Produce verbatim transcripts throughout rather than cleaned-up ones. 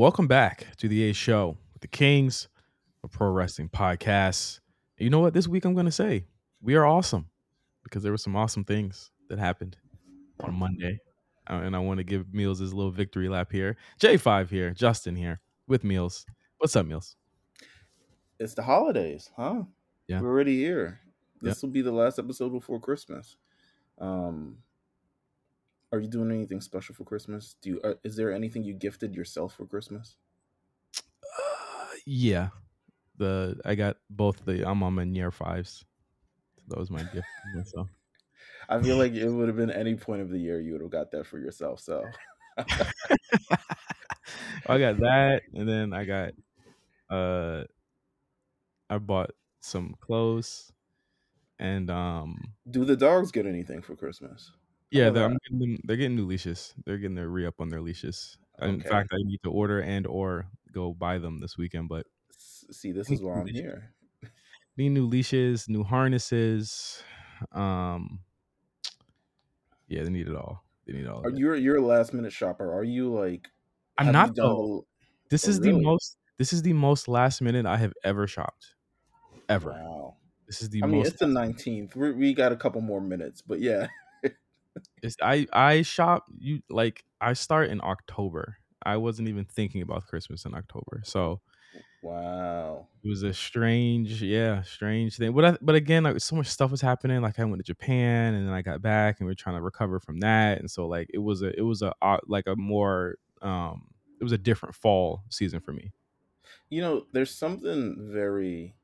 welcome back to the A Show with the Kings, a pro wrestling podcast. And you know what? This week I'm going to say we are awesome because there were some awesome things that happened on Monday. And I want to give Meals his little victory lap here. J five here, Justin here with Meals. What's up, Meals? It's the holidays, huh? Yeah. We're already here. This yep. will be the last episode before Christmas. Um, are you doing anything special for Christmas? Do you? Uh, is there anything you gifted yourself for Christmas? Uh, yeah, the I got both the I'm on my near fives. So that was my gift to myself. I feel like it would have been any point of the year you would have got that for yourself. So I got that, and then I got uh, I bought some clothes. And um, do the dogs get anything for Christmas? Yeah, they're, I'm getting them, they're getting new leashes. They're getting their re-up on their leashes. Okay. In fact, I need to order and or go buy them this weekend. But see, this is why I'm leashes. Here. Need new leashes, new harnesses. Um, yeah, they need it all. They need all. Are you you're a last minute shopper? Are you like? I'm not though. A, this oh, is really? the most. This is the most last minute I have ever shopped, ever. Wow. This is the I most mean, it's the nineteenth. We're, we got a couple more minutes, but yeah. it's, I, I shop, you like, I start in October. I wasn't even thinking about Christmas in October. So, wow. It was a strange, yeah, strange thing. But, I, but again, like, so much stuff was happening. Like, I went to Japan and then I got back and we were trying to recover from that. And so, like, it was a, it was a, like, a more, um, it was a different fall season for me. You know, there's something very,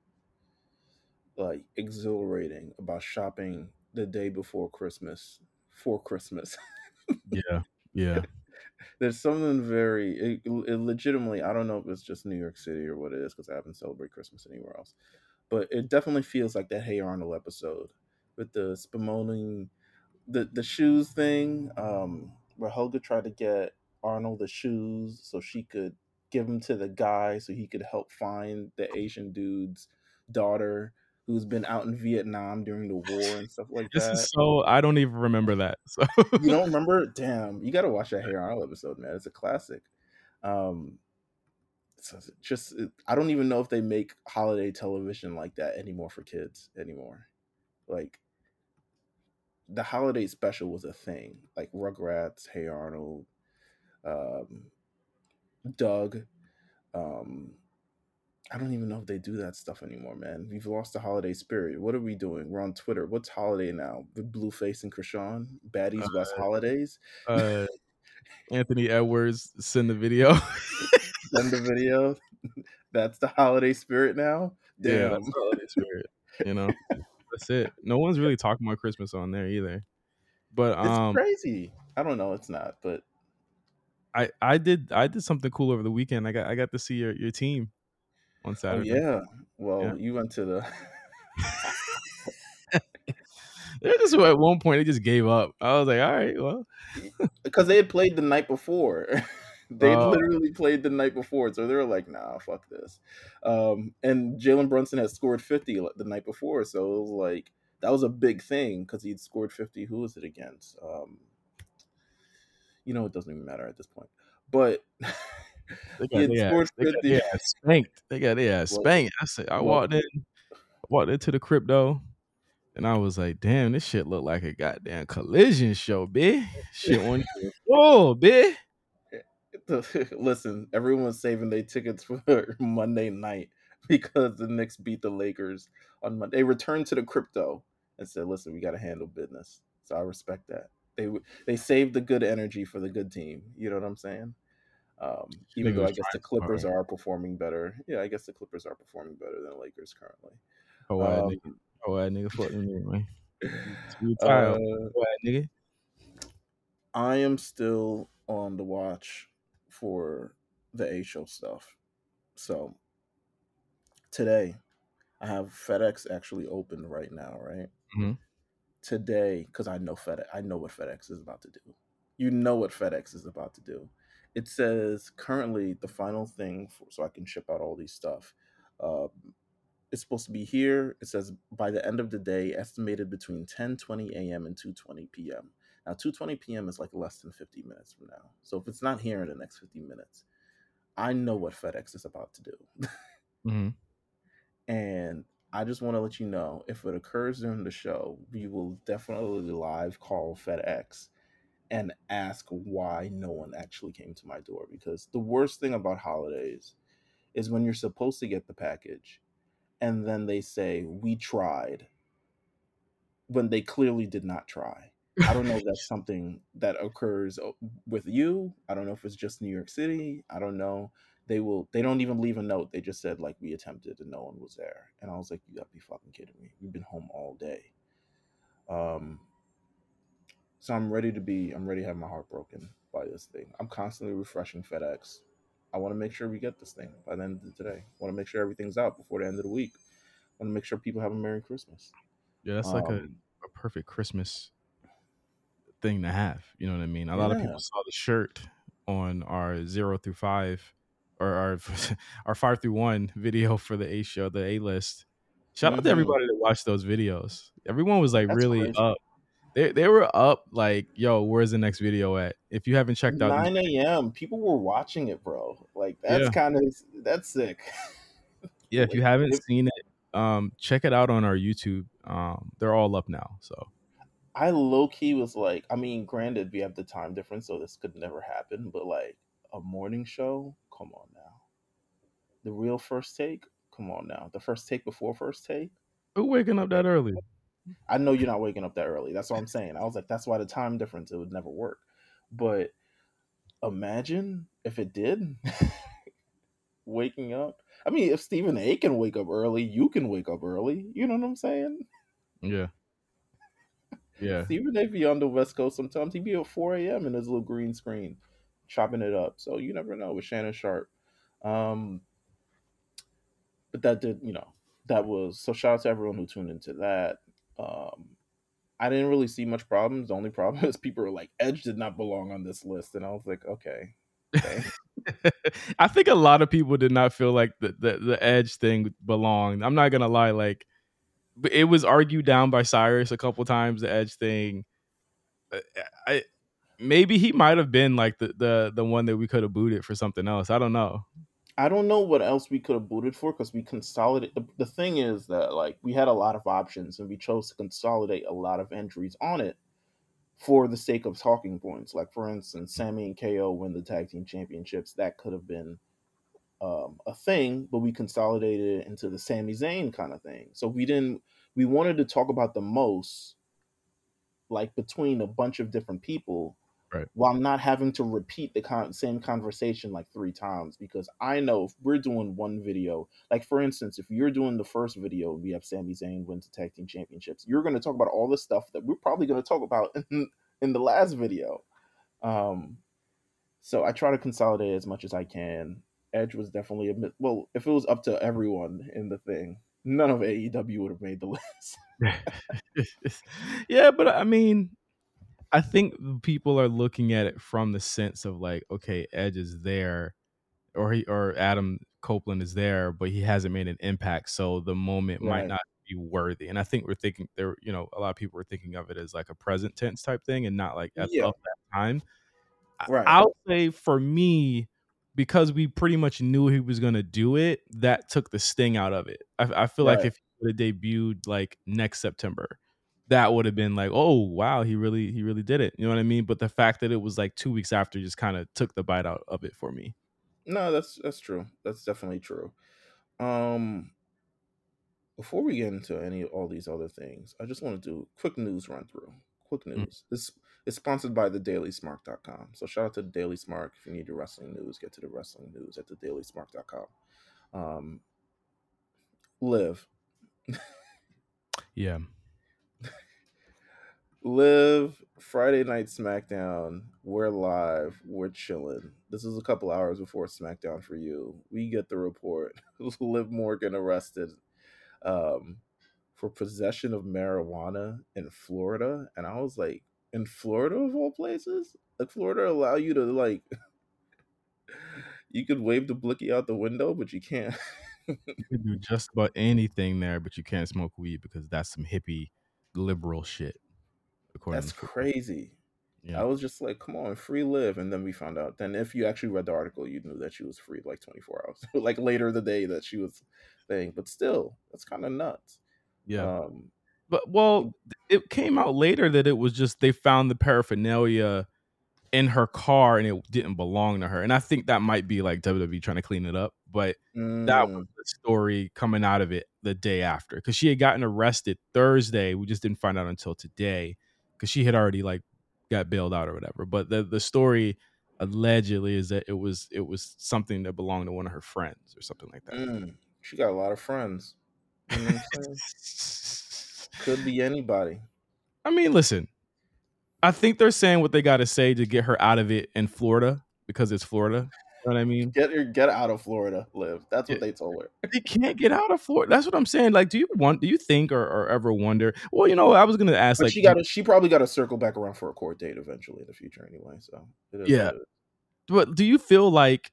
like exhilarating about shopping the day before Christmas for Christmas. yeah, yeah. There's something very it, it legitimately. I don't know if it's just New York City or what it is because I haven't celebrated Christmas anywhere else, but it definitely feels like that Hey Arnold episode with the Spumoni, the the shoes thing, um, where Helga tried to get Arnold the shoes so she could give them to the guy so he could help find the Asian dude's daughter. Who's been out in Vietnam during the war and stuff like this that. This is so, I don't even remember that. So you don't remember? Damn, you got to watch that Hey Arnold episode, man. It's a classic. Um, so just, it, I don't even know if they make holiday television like that anymore for kids anymore. Like, the holiday special was a thing. Like, Rugrats, Hey Arnold, um, Doug, um, I don't even know if they do that stuff anymore, man. We've lost the holiday spirit. What are we doing? We're on Twitter. What's holiday now? The Blueface and Krishan? Baddies uh, West Holidays? Uh, Anthony Edwards, send the video. send the video. That's the holiday spirit now? Damn. Yeah, that's the holiday spirit. You know? That's it. No one's really talking about Christmas on there either. But um, it's crazy. I don't know. It's not, but... I, I did I did something cool over the weekend. I got I got to see your, your team. On Saturday. Oh, yeah. Well, yeah. You went to the. They're just at one point, they just gave up. I was like, all right, well. Because they had played the night before. they oh. literally played the night before. So they were like, nah, fuck this. Um, and Jalen Brunson had scored fifty the night before. So it was like, that was a big thing because he'd scored fifty. Who was it against? Um, you know, it doesn't even matter at this point. But. They got their ass, the ass spanked. They got their ass spanked. I said, I walked in, walked into the crypto, and I was like, "Damn, this shit look like a goddamn collision show, bitch." Shit on you, whoa, bitch. Listen, everyone's saving their tickets for Monday night because the Knicks beat the Lakers on Monday. They returned to the crypto and said, "Listen, we got to handle business." So I respect that. They they saved the good energy for the good team. You know what I'm saying? Um, even though I guess the Clippers are performing better. Yeah, I guess the Clippers are performing better than the Lakers currently. Oh, wow, um, nigga. Oh, wow, nigga. Floating me, man. Uh, wow, nigga. I am still on the watch for the A Show stuff. So, today, I have FedEx actually open right now, right? Mm-hmm. Today, because I know FedEx, I know what FedEx is about to do. You know what FedEx is about to do. It says currently the final thing, for, so I can ship out all these stuff. Uh, it's supposed to be here. It says by the end of the day, estimated between ten twenty a.m. and two twenty p.m. Now, two twenty p.m. is like less than fifty minutes from now. So if it's not here in the next fifty minutes, I know what FedEx is about to do. Mm-hmm. And I just want to let you know, if it occurs during the show, we will definitely live call FedEx and ask why no one actually came to my door. Because the worst thing about holidays is when you're supposed to get the package and then they say, we tried, when they clearly did not try. I don't know if that's something that occurs with you. I don't know if it's just New York City. I don't know. They will. They don't even leave a note. They just said, like, we attempted and no one was there. And I was like, you gotta be fucking kidding me. We've been home all day. Um. So I'm ready to be. I'm ready to have my heart broken by this thing. I'm constantly refreshing FedEx. I want to make sure we get this thing by the end of the day. I want to make sure everything's out before the end of the week. I want to make sure people have a Merry Christmas. Yeah, that's um, like a, a perfect Christmas thing to have. You know what I mean? A lot yeah. of people saw the shirt on our zero through five. Or our our five through one video for the A show, the A list. Shout mm-hmm. out to everybody that watched those videos. Everyone was like That's really crazy. Up. They they were up like, yo, where's the next video at? If you haven't checked out nine a.m. people were watching it, bro. Like that's yeah. kind of that's sick. Yeah, like, if you haven't if, seen it, um, check it out on our YouTube. Um, they're all up now. So I low key was like, I mean, granted, we have the time difference, so this could never happen, but like a morning show. Come on now. The real first take? Come on now. The first take before first take? Who waking up that early? I know you're not waking up that early. That's what I'm saying. I was like, that's why the time difference, it would never work. But imagine if it did. Waking up. I mean, if Stephen A can wake up early, you can wake up early. You know what I'm saying? Yeah. Yeah. Stephen A be on the West Coast sometimes. He'd be at four a.m. in his little green screen, chopping it up. So you never know with Shannon Sharp. Um, but that did, you know, that was, so shout out to everyone who tuned into that. Um, I didn't really see much problems. The only problem is people were like, Edge did not belong on this list. And I was like, okay. okay. I think a lot of people did not feel like the, the, the Edge thing belonged. I'm not going to lie. Like, it was argued down by Cyrus a couple times, the Edge thing. I, I Maybe he might have been like the, the the one that we could have booted for something else. I don't know. I don't know what else we could have booted for because we consolidated. The, the thing is that like we had a lot of options and we chose to consolidate a lot of entries on it for the sake of talking points. Like for instance, Sammy and K O win the tag team championships. That could have been um, a thing, but we consolidated it into the Sami Zayn kind of thing. So we didn't. We wanted to talk about the most like between a bunch of different people. Right. While not having to repeat the con- same conversation like three times, because I know if we're doing one video, like for instance, if you're doing the first video, we have Sami Zayn wins the tag team championships. You're going to talk about all the stuff that we're probably going to talk about in, in the last video. Um, so I try to consolidate as much as I can. Edge was definitely a bit, well, if it was up to everyone in the thing, none of A E W would have made the list. Yeah, but I mean. I think people are looking at it from the sense of like, okay, Edge is there, or he, or Adam Copeland is there, but he hasn't made an impact, so the moment right. might not be worthy. And I think we're thinking there, you know, a lot of people are thinking of it as like a present tense type thing, and not like at yeah. that time. Right. I'll say for me, because we pretty much knew he was going to do it, that took the sting out of it. I, I feel right. like if he would have debuted like next September. That would have been like, oh, wow, he really he really did it. You know what I mean? But the fact that it was like two weeks after just kind of took the bite out of it for me. No, that's that's true. That's definitely true. Um, before we get into any all these other things, I just want to do a quick news run through. Quick news. Mm-hmm. This is sponsored by the daily smark dot com. So shout out to the Daily Smark. If you need your wrestling news, get to the wrestling news at the daily smark dot com. Um, live. yeah. Live Friday night SmackDown. We're live. We're chilling. This is a couple hours before SmackDown for you. We get the report. Liv Morgan arrested um, for possession of marijuana in Florida, and I was like, in Florida of all places? Like Florida allow you to like, you could wave the blicky out the window, but you can't. You can do just about anything there, but you can't smoke weed because that's some hippie liberal shit. That's crazy. Yeah. I was just like, come on, free live. And then we found out. Then if you actually read the article, you knew that she was free like twenty-four hours, like later the day that she was thing. But still, that's kind of nuts. Yeah. Um, but well, it came out later that it was just they found the paraphernalia in her car and it didn't belong to her. And I think that might be like W W E trying to clean it up. But mm. that was the story coming out of it the day after, because she had gotten arrested Thursday. We just didn't find out until today because she had already like got bailed out or whatever. But the, the story allegedly is that it was it was something that belonged to one of her friends or something like that. Mm. She got a lot of friends. You know what I'm saying? Could be anybody. I mean, listen. I think they're saying what they got to say to get her out of it in Florida because it's Florida. You know what I mean? Get her, get out of Florida, Liv. That's what yeah. they told her. If you can't get out of Florida, that's what I'm saying. Like, do you want? Do you think or, or ever wonder? Well, you know, I was going to ask. But like, she got. She probably got to circle back around for a court date eventually in the future, anyway. So it is, yeah. It is. But do you feel like?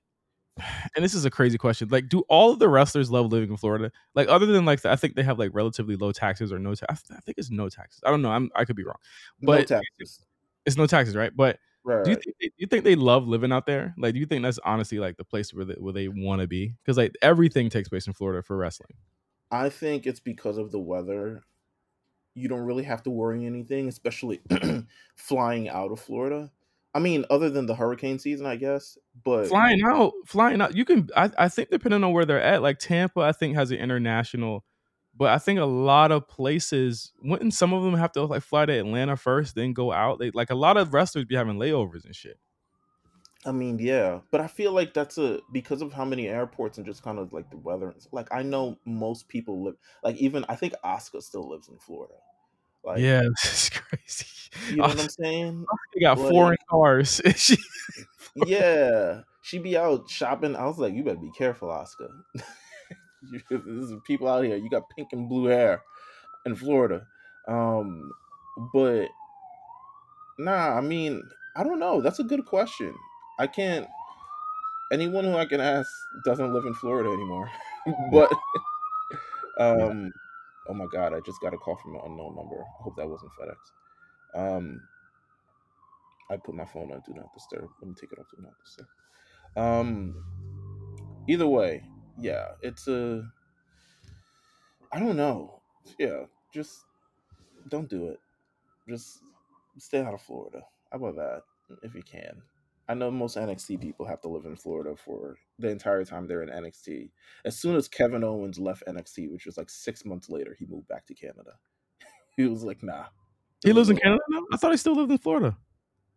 And this is a crazy question. Like, do all of the wrestlers love living in Florida? Like, other than like, the, I think they have like relatively low taxes or no tax. I think it's no taxes. I don't know. I'm I could be wrong. But no taxes. It's no taxes, right? But right, do you think they, you think they love living out there? Like, do you think that's honestly like the place where they, where they want to be? Because like everything takes place in Florida for wrestling. I think it's because of the weather. You don't really have to worry anything, especially flying out of Florida. I mean, other than the hurricane season, I guess. But flying out, flying out, you can. I, I think depending on where they're at, like Tampa, I think has an international. But I think a lot of places wouldn't. Some of them have to like fly to Atlanta first, then go out. They like a lot of wrestlers be having layovers and shit. I mean, yeah, but I feel like that's a because of how many airports and just kind of like the weather. Like I know most people live. Like even I think Asuka still lives in Florida. Like, yeah, this is crazy. You know what I'm saying? She got like, foreign cars. she, yeah, she be out shopping. I was like, you better be careful, Asuka. There's people out here. You got pink and blue hair in Florida. Um, but, nah, I mean, I don't know. That's a good question. I can't. Anyone who I can ask doesn't live in Florida anymore. but, um, yeah. Oh my God, I just got a call from an unknown number. I hope that wasn't FedEx. Um, I put my phone on Do Not Disturb. Let me take it off Do Not Disturb. Um, either way, yeah, it's a... I don't know. Yeah, just don't do it. Just stay out of Florida. How about that? If you can. I know most N X T people have to live in Florida for the entire time they're in N X T. As soon as Kevin Owens left N X T, which was like six months later, he moved back to Canada. He was like, nah. He lives in Canada now? I thought he still lived in Florida.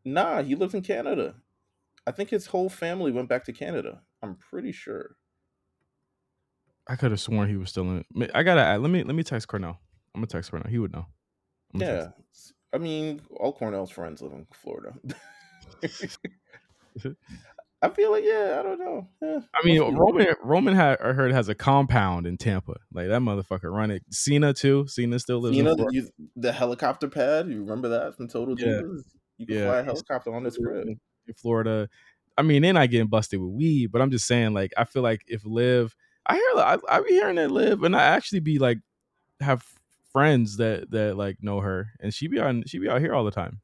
Nah, he lives in Canada. I think his whole family went back to Canada. I'm pretty sure. I could have sworn he was still in it. I gotta add, let me let me text Cornell. I'm gonna text Cornell. He would know. Yeah. I mean, all Cornell's friends live in Florida. I feel like, yeah, I don't know. Yeah. I mean, Roman Roman had, I heard has a compound in Tampa. Like that motherfucker run it. Cena too. Cena still lives. Cena, in you, the helicopter pad. You remember that from Total yeah. Divas? You can yeah. fly a helicopter on this crib. In Florida. I mean, they're not getting busted with weed, but I'm just saying, like, I feel like if Liv, I hear, I, I be hearing that Liv, and I actually be like, have friends that that like know her, and she be on, she be out here all the time.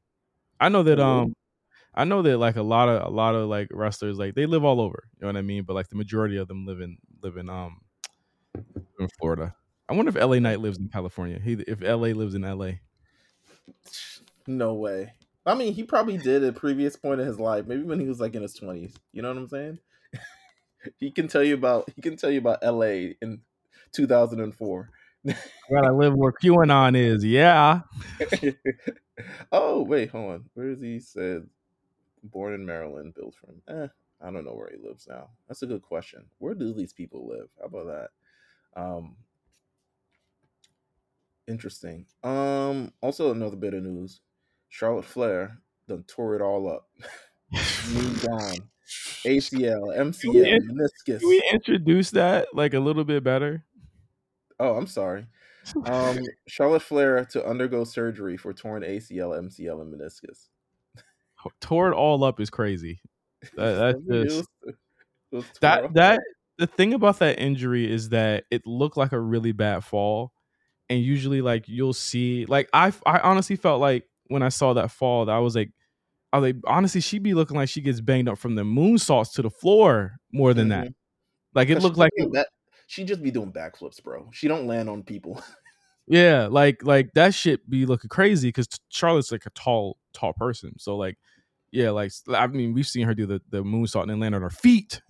I know that, um. I know that like a lot of a lot of like wrestlers like they live all over, you know what I mean? But like the majority of them live in live in um in Florida. I wonder if L A Knight lives in California. He if L A lives in L A. No way. I mean, he probably did at a previous point in his life, maybe when he was like in his twenties. You know what I'm saying? he can tell you about he can tell you about L A in two thousand four. Well, I live where QAnon is. Yeah. Oh, wait, hold on. Where is he said? Born in Maryland, built from. Eh, I don't know where he lives now. That's a good question. Where do these people live? How about that? Um, interesting. Um, also another bit of news: Charlotte Flair done tore it all up. Knee down, A C L, M C L, we in- meniscus. Can we introduce that like a little bit better? Oh, I'm sorry. Um, Charlotte Flair to undergo surgery for torn A C L, M C L, and meniscus. Tore it all up is crazy. That, that's just, that that the thing about that injury is that it looked like a really bad fall, and usually like you'll see like I I honestly felt like when I saw that fall that I was like I was like, honestly, she be looking like she gets banged up from the moonsaults to the floor more than mm-hmm. that. Like it looked like it, that, she just be doing backflips, bro. She don't land on people. Yeah, like like that shit be looking crazy because Charlotte's like a tall, tall person. So like, yeah, like I mean, we've seen her do the, the moonsault and then land on her feet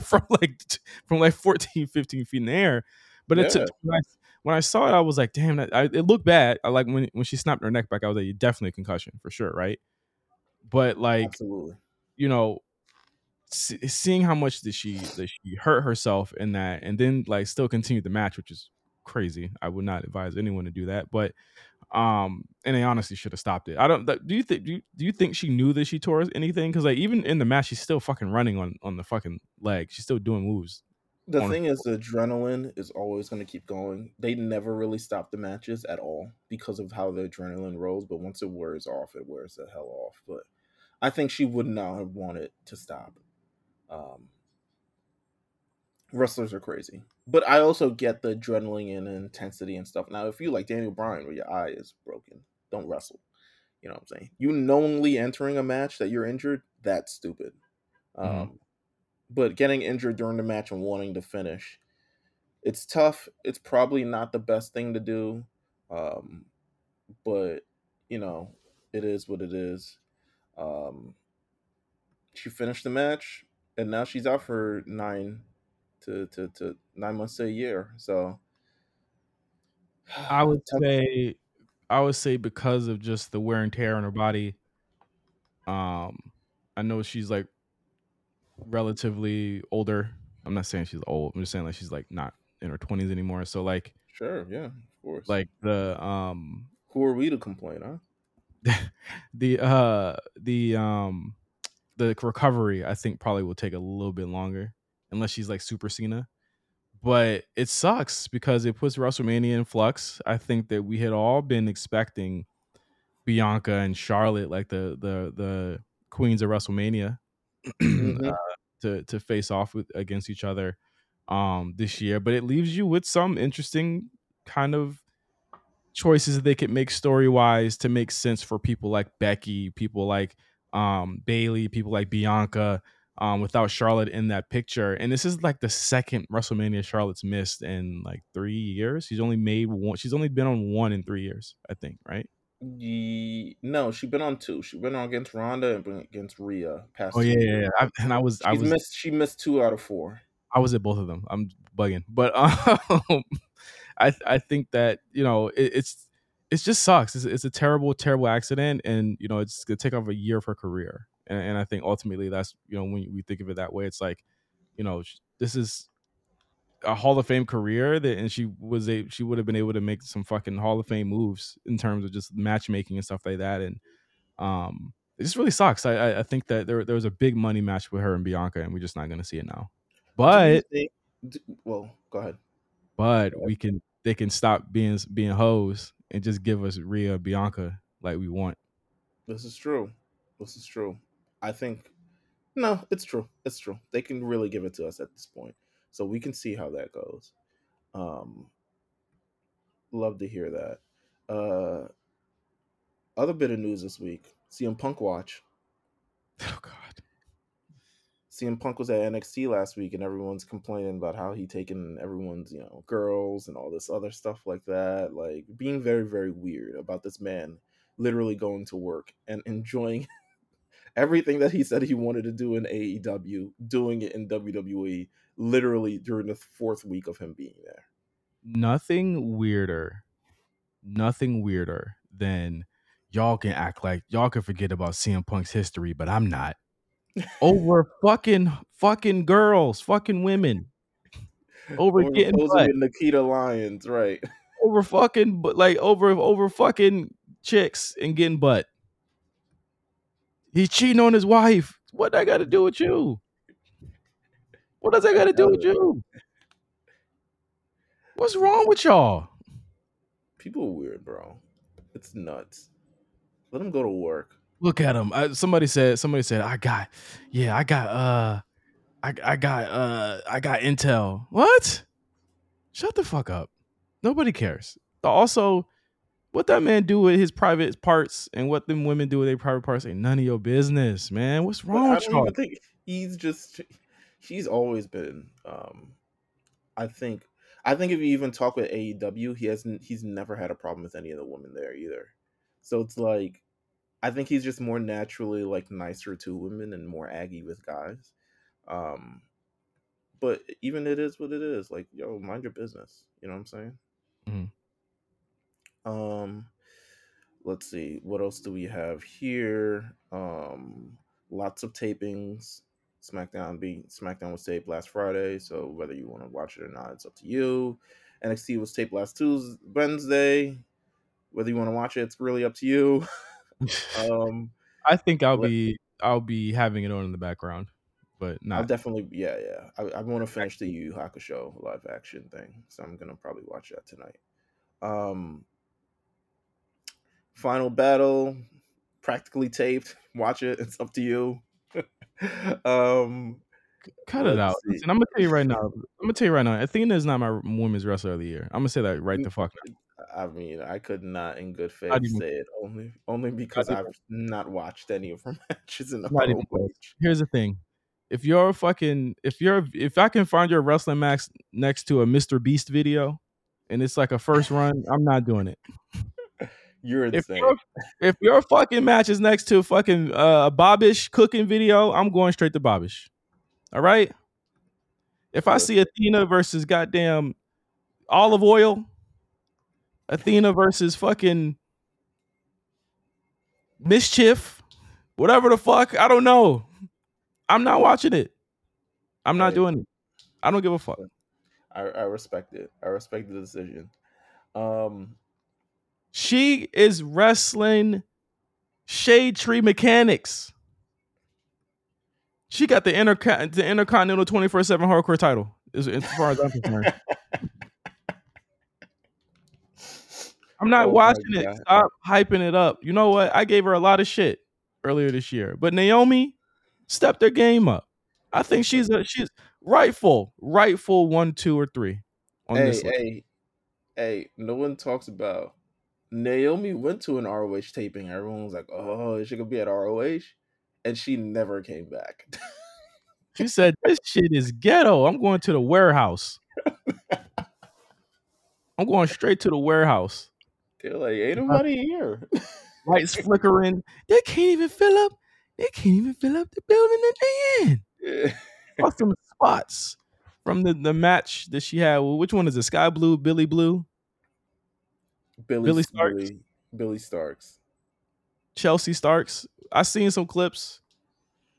from like from like fourteen, fifteen feet in the air. But yeah. it took, when, I, when I saw it, I was like, damn, that I, it looked bad. I like when when she snapped her neck back, I was like, definitely a concussion for sure, right? But like, Absolutely. you know, see, seeing how much that she that she hurt herself in that, and then like still continued the match, which is crazy. I would not advise anyone to do that, but um and they honestly should have stopped it. I don't do you think do you, do you think she knew that she tore anything? Because like even in the match she's still fucking running on on the fucking leg. She's still doing moves. The thing is, the adrenaline is always going to keep going. They never really stop the matches at all because of how the adrenaline rolls, but once it wears off, it wears the hell off. But I think she would not have wanted to stop. Um Wrestlers are crazy. But I also get the adrenaline and intensity and stuff. Now, if you like Daniel Bryan where your eye is broken, don't wrestle. You know what I'm saying? You knowingly entering a match that you're injured, that's stupid. Mm-hmm. Um, but getting injured during the match and wanting to finish, it's tough. It's probably not the best thing to do. Um, but, you know, it is what it is. Um, she finished the match, and now she's out for nine To, to to nine months to a year. So I would say I would say because of just the wear and tear on her body, um I know she's like relatively older. I'm not saying she's old, I'm just saying like she's like not in her twenties anymore. So like sure, yeah, of course. Like the um who are we to complain, huh? the uh the um the recovery I think probably will take a little bit longer. Unless she's like Super Cena. But it sucks because it puts WrestleMania in flux. I think that we had all been expecting Bianca and Charlotte, like the the the queens of WrestleMania, mm-hmm. uh, to to face off with, against each other um, this year. But it leaves you with some interesting kind of choices that they could make story wise to make sense for people like Becky, people like um, Bayley, people like Bianca. Um, without Charlotte in that picture. And this is like the second WrestleMania Charlotte's missed in like three years. She's only made one. She's only been on one in three years, I think, right? Ye- no, she's been on two. She went on against Ronda and against Rhea. Past oh, yeah, yeah, yeah. I, and I was... She's I was missed, she missed two out of four. I was at both of them. I'm bugging. But um, I I think that, you know, it, it's it just sucks. It's, it's a terrible, terrible accident. And, you know, it's going to take off a year of her career. And, and I think ultimately that's, you know, when we think of it that way, it's like, you know, this is a Hall of Fame career that, and she was a, she would have been able to make some fucking Hall of Fame moves in terms of just matchmaking and stuff like that. And um, it just really sucks. I, I, I think that there, there was a big money match with her and Bianca, and we're just not going to see it now, but do you think, well, go ahead, but we can, they can stop being, being hoes and just give us Rhea, Bianca like we want. This is true. This is true. I think, no, it's true. It's true. They can really give it to us at this point. So we can see how that goes. Um, love to hear that. Uh, other bit of news this week, C M Punk watch. Oh, God. C M Punk was at N X T last week, and everyone's complaining about how he taken everyone's, you know, girls and all this other stuff like that. Like, being very, very weird about this man literally going to work and enjoying everything that he said he wanted to do in A E W, doing it in W W E, literally during the fourth week of him being there. Nothing weirder, nothing weirder than y'all can act like y'all can forget about C M Punk's history, but I'm not. Over fucking fucking girls, fucking women. Over, over getting butt. Nikita Lyons, right? Over fucking, but like over over fucking chicks and getting butt. He's cheating on his wife. What I got to do with you? What does I got to do with you? What's wrong with y'all? People are weird, bro. It's nuts. Let them go to work. Look at them. I, somebody said. Somebody said. I got. Yeah, I got. Uh, I I got. Uh, I got intel. What? Shut the fuck up. Nobody cares. Also, What that man do with his private parts and what them women do with their private parts ain't none of your business, man. What's wrong with y'all? I think he's just, he's always been, um, I think, I think if you even talk with A E W, he hasn't, he's never had a problem with any of the women there either. So it's like, I think he's just more naturally like nicer to women and more aggy with guys. Um, but even it is what it is. Like, yo, mind your business. You know what I'm saying? Mm-hmm. Um, let's see, what else do we have here? Um, lots of tapings. SmackDown being SmackDown was taped last Friday, so whether you want to watch it or not, it's up to you. N X T was taped last Tuesday, Wednesday. Whether you want to watch it, it's really up to you. um, I think I'll let, be I'll be having it on in the background, but not. I'll definitely, yeah, yeah. I, I want to finish the Yu Yu Hakusho live action thing, so I'm gonna probably watch that tonight. Um. Final Battle, practically taped. Watch it. It's up to you. um, Cut it out. And I'm going to tell you right now. I'm going to tell you right now. Athena is not my women's wrestler of the year. I'm going to say that right the fuck now. I mean, I could not in good faith say it. Only only because I've not watched any of her matches in a while. Here's the thing. If you're a fucking... If you're, if I can find your wrestling match next to a Mister Beast video and it's like a first run, I'm not doing it. You're insane. If your, if your fucking match is next to a fucking uh, Bobbish cooking video, I'm going straight to Bobbish. All right? If I see Athena versus goddamn olive oil, Athena versus fucking mischief, whatever the fuck, I don't know. I'm not watching it. I'm not hey, doing it. I don't give a fuck. I, I respect it. I respect the decision. Um... She is wrestling Shade Tree Mechanics. She got the inter the Intercontinental twenty-four seven Hardcore title, as far as I'm concerned. I'm not oh watching it. Stop hyping it up. You know what? I gave her a lot of shit earlier this year, but Naomi stepped their game up. I think she's a, she's rightful, rightful one, two, or three on hey, this. Hey, hey, hey! No one talks about. Naomi went to an R O H taping. Everyone was like, oh, is she going to be at R O H? And she never came back. She said, this shit is ghetto. I'm going to the warehouse. I'm going straight to the warehouse. They're like, ain't nobody here. Lights flickering. They can't even fill up. They can't even fill up the building that they in. Yeah. Some spots from the, the match that she had. Well, which one is it? Sky Blue, Billy Blue? Billy, Billy Starks, Billy, Billy Starks, Chelsea Starks. I seen some clips.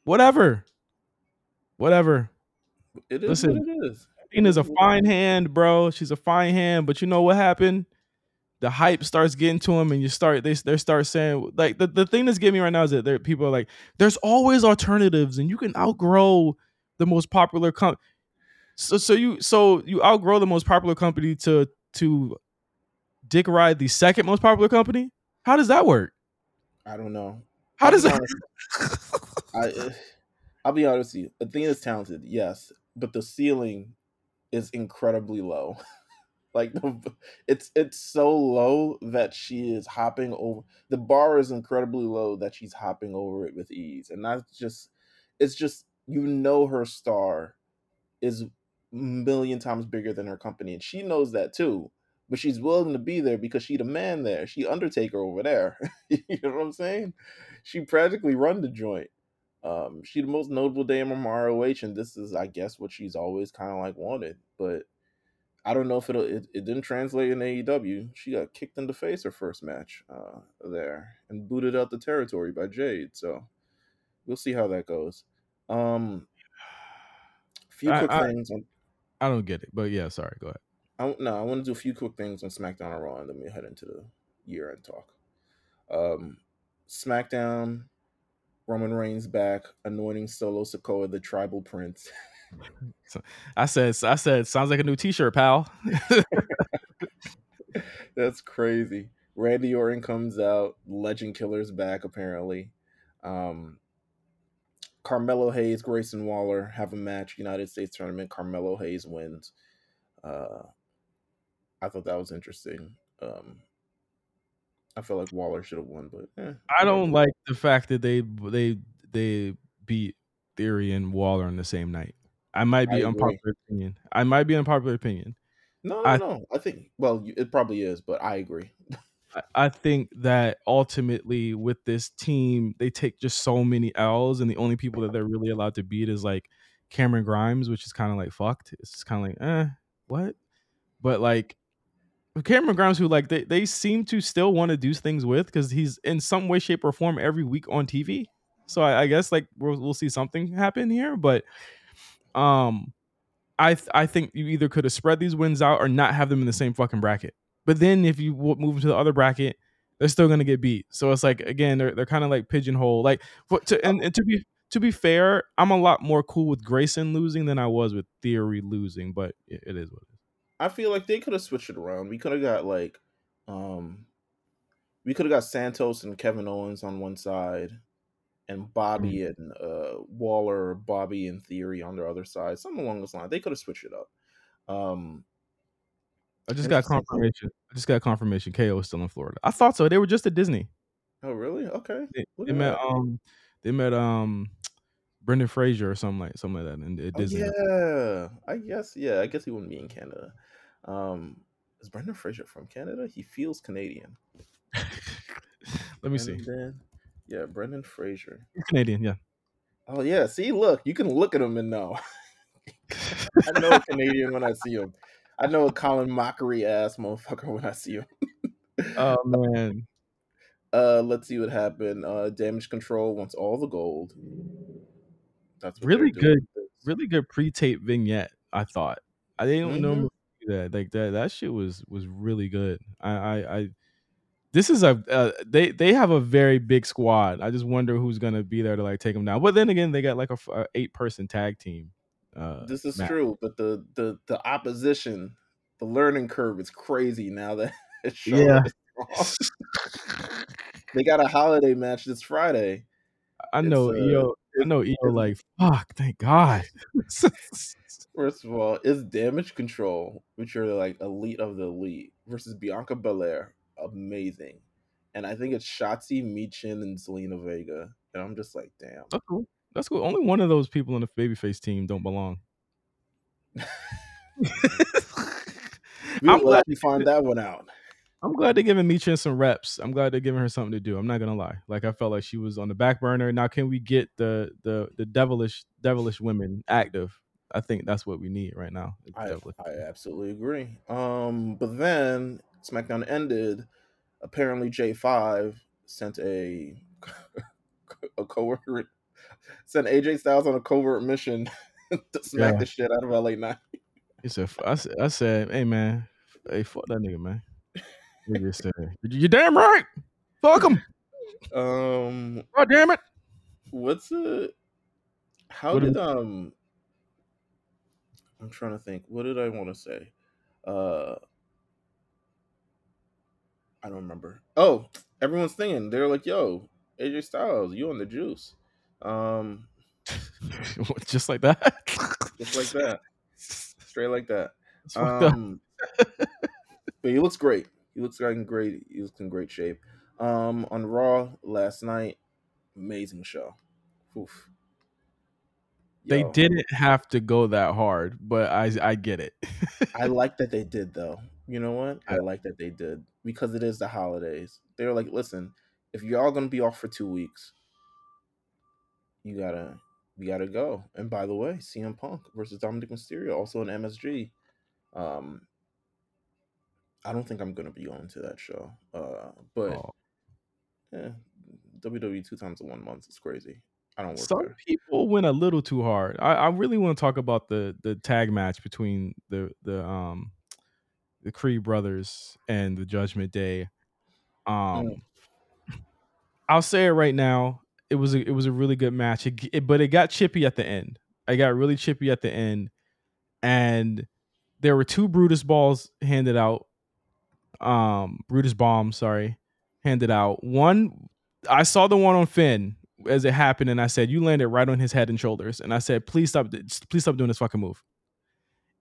Whatever, whatever. It is. Listen, what it is. Athena's a fine hand, bro. She's a fine hand, but you know what happened? The hype starts getting to them, and you start they they start saying like the, the thing that's getting me right now is that there people are like, there's always alternatives, and you can outgrow the most popular com. So so you so you outgrow the most popular company to to. Dick Ride the second most popular company? How does that work? I don't know. How does that work? I, I'll be honest with you. Athena's talented, yes, but the ceiling is incredibly low. Like the, it's it's so low that she is hopping over. The bar is incredibly low that she's hopping over it with ease. And that's just, it's just, you know, her star is a million times bigger than her company. And she knows that too. But she's willing to be there because she the man there. She Undertaker over there. You know what I'm saying? She practically run the joint. Um, she the most notable dame on R O H, and this is, I guess, what she's always kind of like wanted. But I don't know if it'll, it it didn't translate in A E W. She got kicked in the face her first match uh, there and booted out the territory by Jade. So we'll see how that goes. Um, a few I, quick I, things. On- I don't get it, but yeah, sorry. Go ahead. I, no, I want to do a few quick things on SmackDown and Raw, and then we head into the year-end talk. Um, SmackDown, Roman Reigns back, anointing Solo Sikoa, the Tribal Prince. So, I said, I said, sounds like a new T-shirt, pal. That's crazy. Randy Orton comes out, Legend Killer's back apparently. Um, Carmelo Hayes, Grayson Waller have a match, United States Tournament. Carmelo Hayes wins. Uh, I thought that was interesting. Um, I feel like Waller should have won, but eh, I don't like the fact that they they they beat Theory and Waller on the same night. I might be I unpopular opinion. I might be unpopular opinion. No, I, no, I think. Well, it probably is, but I agree. I think that ultimately with this team, they take just so many L's, and the only people that they're really allowed to beat is like Cameron Grimes, which is kind of like fucked. It's kind of like, eh, what? But like Cameron Grimes, who like they, they seem to still want to do things with, because he's in some way, shape, or form every week on T V. So I, I guess like we'll, we'll see something happen here, but um, I th- I think you either could have spread these wins out or not have them in the same fucking bracket. But then if you move to the other bracket, they're still going to get beat. So it's like, again, they're they're kind of like pigeonholed. Like, to, and, and to be to be fair, I'm a lot more cool with Grayson losing than I was with Theory losing. But it, it is what it is. I feel like they could have switched it around. We could have got like, um, we could have got Santos and Kevin Owens on one side, and Bobby mm. and uh, Waller, Bobby and Theory on their other side. Something along those lines. They could have switched it up. Um, I just got confirmation. I just got confirmation. K O is still in Florida. I thought so. They were just at Disney. Oh, really? Okay. They, they met um, they met um, Brendan Fraser or something like something like that in at Disney. Oh, yeah, I guess. Yeah, I guess he wouldn't be in Canada. Um, is Brendan Fraser from Canada? He feels Canadian. Let me see. Then, yeah, Brendan Fraser. You're Canadian, yeah. Oh yeah. See, look, you can look at him and know. I know a Canadian when I see him. I know a Colin Mockery ass motherfucker when I see him. Oh man. Uh, let's see what happened. Uh, Damage Control wants all the gold. That's what really good, really good pre-tape vignette. I thought I didn't mm-hmm. know that like that. That shit was was really good. I I, I this is a uh, they they have a very big squad. I just wonder who's gonna be there to like take them down. But then again, they got like a, a eight person tag team. Uh, this is Matt. True, but the, the, the opposition, the learning curve is crazy now that it's showing. Yeah. They got a holiday match this Friday. I know, uh, Io, I know, Io, like, fuck, thank God. First of all, it's Damage Control, which are like elite of the elite, versus Bianca Belair. Amazing. And I think it's Shotzi, Michin, and Zelina Vega. And I'm just like, damn. That's cool. That's cool. Only one of those people in the babyface team don't belong. I'm glad you find that one out. I'm glad they're giving Michin some reps. I'm glad they're giving her something to do. I'm not gonna lie. Like I felt like she was on the back burner. Now can we get the the the devilish devilish women active? I think that's what we need right now. I, I absolutely agree. Um, but then SmackDown ended. Apparently, J five sent a a coworker. Send A J Styles on a covert mission to smack yeah. the shit out of L A Knight. It's a, I, I said, hey, man. Hey, fuck that nigga, man. Said, you're damn right. Fuck him. Um, God damn it. What's it? How what did, um, I'm trying to think. What did I want to say? Uh, I don't remember. Oh, everyone's thinking. They're like, yo, A J Styles, you on the juice. Um, just like that, just like that, straight like that. Um, but he looks great. He looks like in great. He looks in great shape. Um, on Raw last night, amazing show. Oof. Yo. They didn't have to go that hard, but I I get it. I like that they did though. You know what? I like that they did because it is the holidays. They're like, listen, if y'all gonna be off for two weeks. You gotta, we gotta go. And by the way, C M Punk versus Dominic Mysterio, also in M S G. Um, I don't think I'm gonna be going to that show. Uh, but oh. yeah, W W E two times in one month is crazy. I don't work. Some there. People went a little too hard. I, I really want to talk about the the tag match between the the um the Cree brothers and the Judgment Day. Um, mm. I'll say it right now. It was a, it was a really good match, it, it, but it got chippy at the end. I got really chippy at the end, and there were two Brutus balls handed out. Um, Brutus bomb, sorry, handed out. One, I saw the one on Finn as it happened, and I said, "You landed right on his head and shoulders." And I said, "Please stop, please stop doing this fucking move."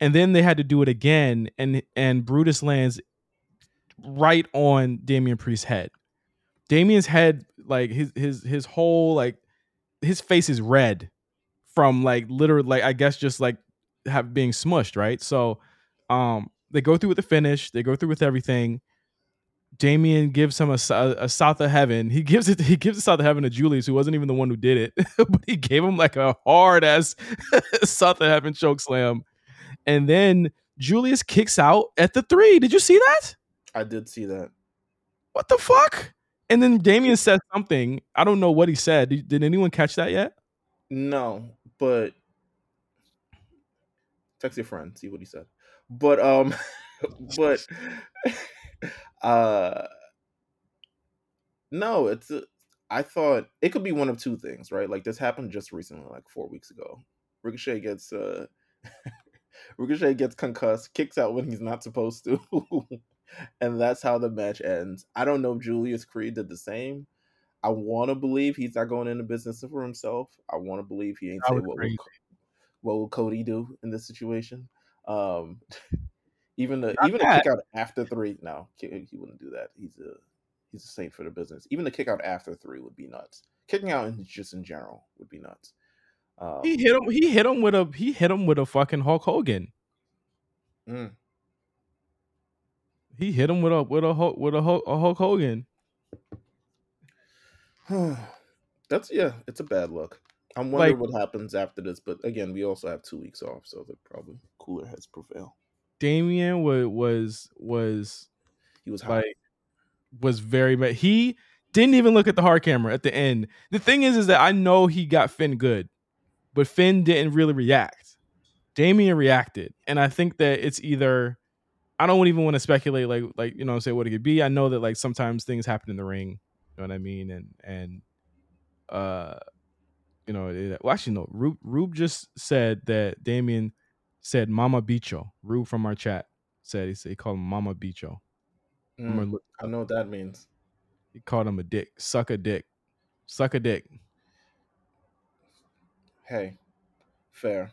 And then they had to do it again, and and Brutus lands right on Damian Priest's head. Damien's head, like his his his whole like his face is red from like literally like I guess just like have being smushed, right? So um they go through with the finish, they go through with everything. Damien gives him a, a, a south of heaven. He gives it. He gives a south of heaven to Julius, who wasn't even the one who did it, but he gave him like a hard ass south of heaven choke slam. And then Julius kicks out at the three. Did you see that? I did see that. What the fuck? And then Damien said something. I don't know what he said. Did, did anyone catch that yet? No, but text your friend. See what he said. But um, but. Uh, no, it's, a, I thought it could be one of two things, right? Like this happened just recently, like four weeks ago. Ricochet gets, uh, Ricochet gets concussed, kicks out when he's not supposed to. And that's how the match ends. I don't know if Julius Creed did the same. I want to believe he's not going into business for himself. I want to believe he ain't say what will, what will Cody do in this situation. Um, Even the Not even the kick out after three, no, he wouldn't do that. He's a he's a saint for the business. Even the kick out after three would be nuts. Kicking out in, just in general would be nuts. Um, he hit him. He hit him with a he hit him with a fucking Hulk Hogan. Mm. He hit him with a with a with a Hulk, a Hulk Hogan. That's yeah. It's a bad look. I'm wondering like, what happens after this. But again, we also have two weeks off, so they're probably cooler heads prevail. Damien was was was he was high. like was very bad. He didn't even look at the hard camera at the end. The thing is, is that I know he got Finn good, but Finn didn't really react. Damien reacted, and I think that it's either I don't even want to speculate, like like you know, say what it could be. I know that like sometimes things happen in the ring, you know what I mean, and and uh, you know, it, well actually no, Rube, Rube just said that Damien. Said Mama Bicho. Rube from our chat said he said he called him Mama Bicho. Mm, I know what that means. He called him a dick. Suck a dick. Suck a dick. Hey, fair.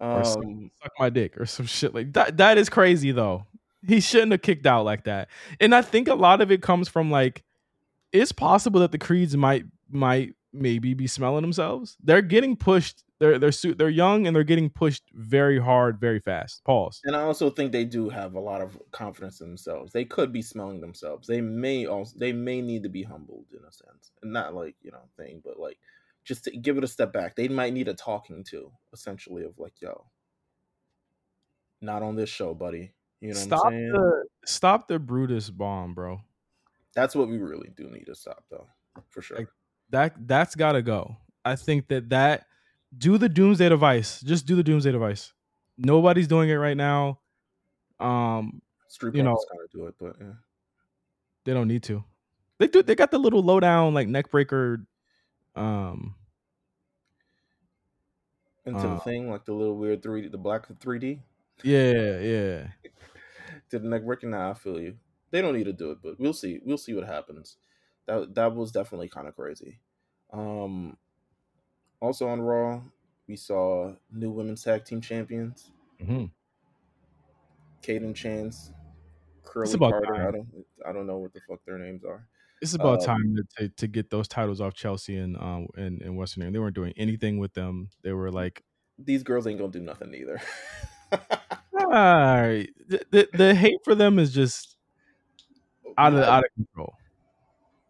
Um, suck, suck my dick or some shit like that. That is crazy though. He shouldn't have kicked out like that. And I think a lot of it comes from like it's possible that the Creeds might might maybe be smelling themselves. They're getting pushed. They're they're su- they're young and they're getting pushed very hard, very fast. Pause. And I also think they do have a lot of confidence in themselves. They could be smelling themselves. They may also they may need to be humbled in a sense, and not like you know thing, but like just to give it a step back. They might need a talking to, essentially, of like, yo, not on this show, buddy. You know, stop what I'm saying? the stop the Brutus bomb, bro. That's what we really do need to stop, though, for sure. Like, that that's gotta go. I think that that. Do the doomsday device. Just do the doomsday device. Nobody's doing it right now. Um, Street you know, gotta do it, but yeah. They don't need to. They do. They got the little low down like neck breaker. Um, into uh, the thing like the little weird three D, the black three D. Yeah, yeah. Did the neck breaker? Nah, I feel you. They don't need to do it, but we'll see. We'll see what happens. That that was definitely kind of crazy. Um. Also on Raw, we saw new women's tag team champions. Mm-hmm. Kaden Chance, Curly Carter. Time. I don't, I don't know what the fuck their names are. It's about um, time to to get those titles off Chelsea and um and, and Western Union. They weren't doing anything with them. They were like, these girls ain't gonna do nothing either. All right, the, the the hate for them is just out of out of control.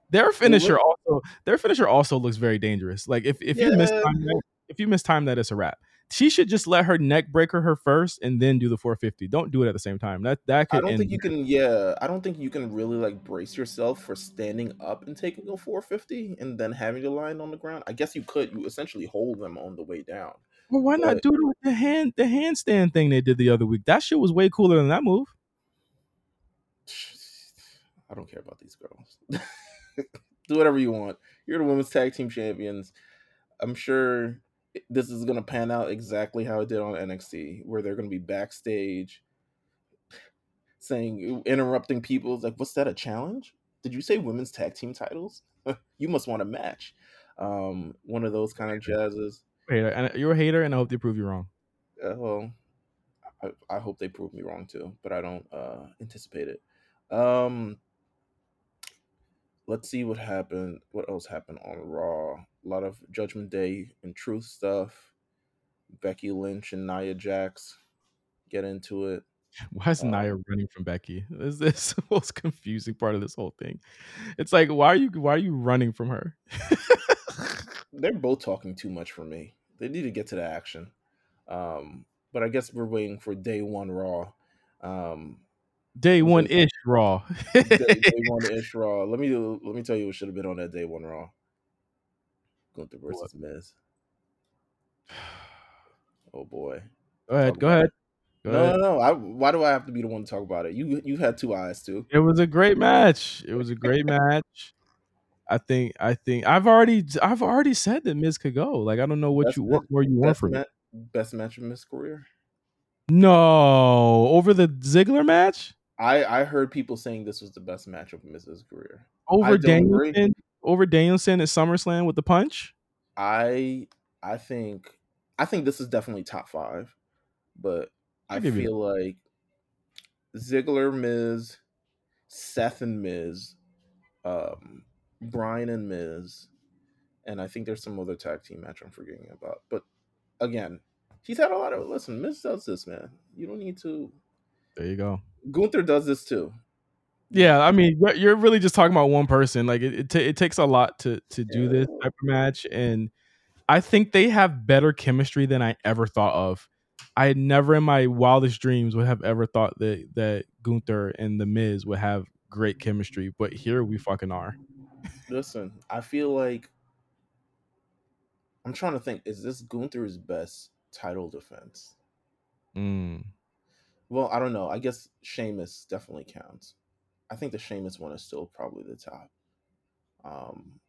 Their finisher also their finisher also looks very dangerous. Like if, if yeah. you miss time that, if you miss time that it's a wrap. She should just let her neck breaker her first and then do the four fifty. Don't do it at the same time. That that could I don't end think you can yeah, I don't think you can really like brace yourself for standing up and taking a four fifty and then having to line on the ground. I guess you could you essentially hold them on the way down. Well, why but... not do it with the hand the handstand thing they did the other week? That shit was way cooler than that move. I don't care about these girls. Do whatever you want. You're the women's tag team champions. I'm sure this is going to pan out exactly how it did on N X T, where they're going to be backstage saying, interrupting people. It's like, what's that, a challenge? Did you say women's tag team titles? You must want a match. Um, one of those kind of jazzes. Hater. You're a hater, and I hope they prove you wrong. Uh, well, I, I hope they prove me wrong, too, but I don't uh, anticipate it. Um... Let's see what happened. What else happened on Raw? A lot of Judgment Day and Truth stuff. Becky Lynch and Nia Jax get into it. Why is um, Nia running from Becky? Is this the most confusing part of this whole thing? It's like, why are you why are you running from her? They're both talking too much for me. They need to get to the action. Um, but I guess we're waiting for day one Raw. Um, day one ish Raw. day, day one ish Raw. Let me let me tell you what should have been on that day one Raw. Gunther versus Miz. Oh boy. Go ahead. Talk go ahead. Go no, ahead. no, no. I, why do I have to be the one to talk about it? You you had two eyes too. It was a great match. It was a great match. I think I think I've already I've already said that Miz could go. Like I don't know what best you match, what more you want from it. Best match of Miz's career? No, over the Ziggler match. I, I heard people saying this was the best match of Miz's career. Over Danielson, agree. over Danielson at SummerSlam with the punch. I I think I think this is definitely top five, but I, I feel you. like Ziggler, Miz, Seth, and Miz. Um. Brian and Miz, and I think there's some other tag team match I'm forgetting about. But again, he's had a lot of listen. Miz does this, man. You don't need to. There you go. Gunther does this too. Yeah, I mean, you're really just talking about one person. Like it, it, t- it takes a lot to to do yeah. this type of match, and I think they have better chemistry than I ever thought of. I never in my wildest dreams would have ever thought that that Gunther and the Miz would have great chemistry, but here we fucking are. Listen, I feel like I'm trying to think. Is this Gunther's best title defense? Mm. Well, I don't know. I guess Sheamus definitely counts. I think the Sheamus one is still probably the top. Um,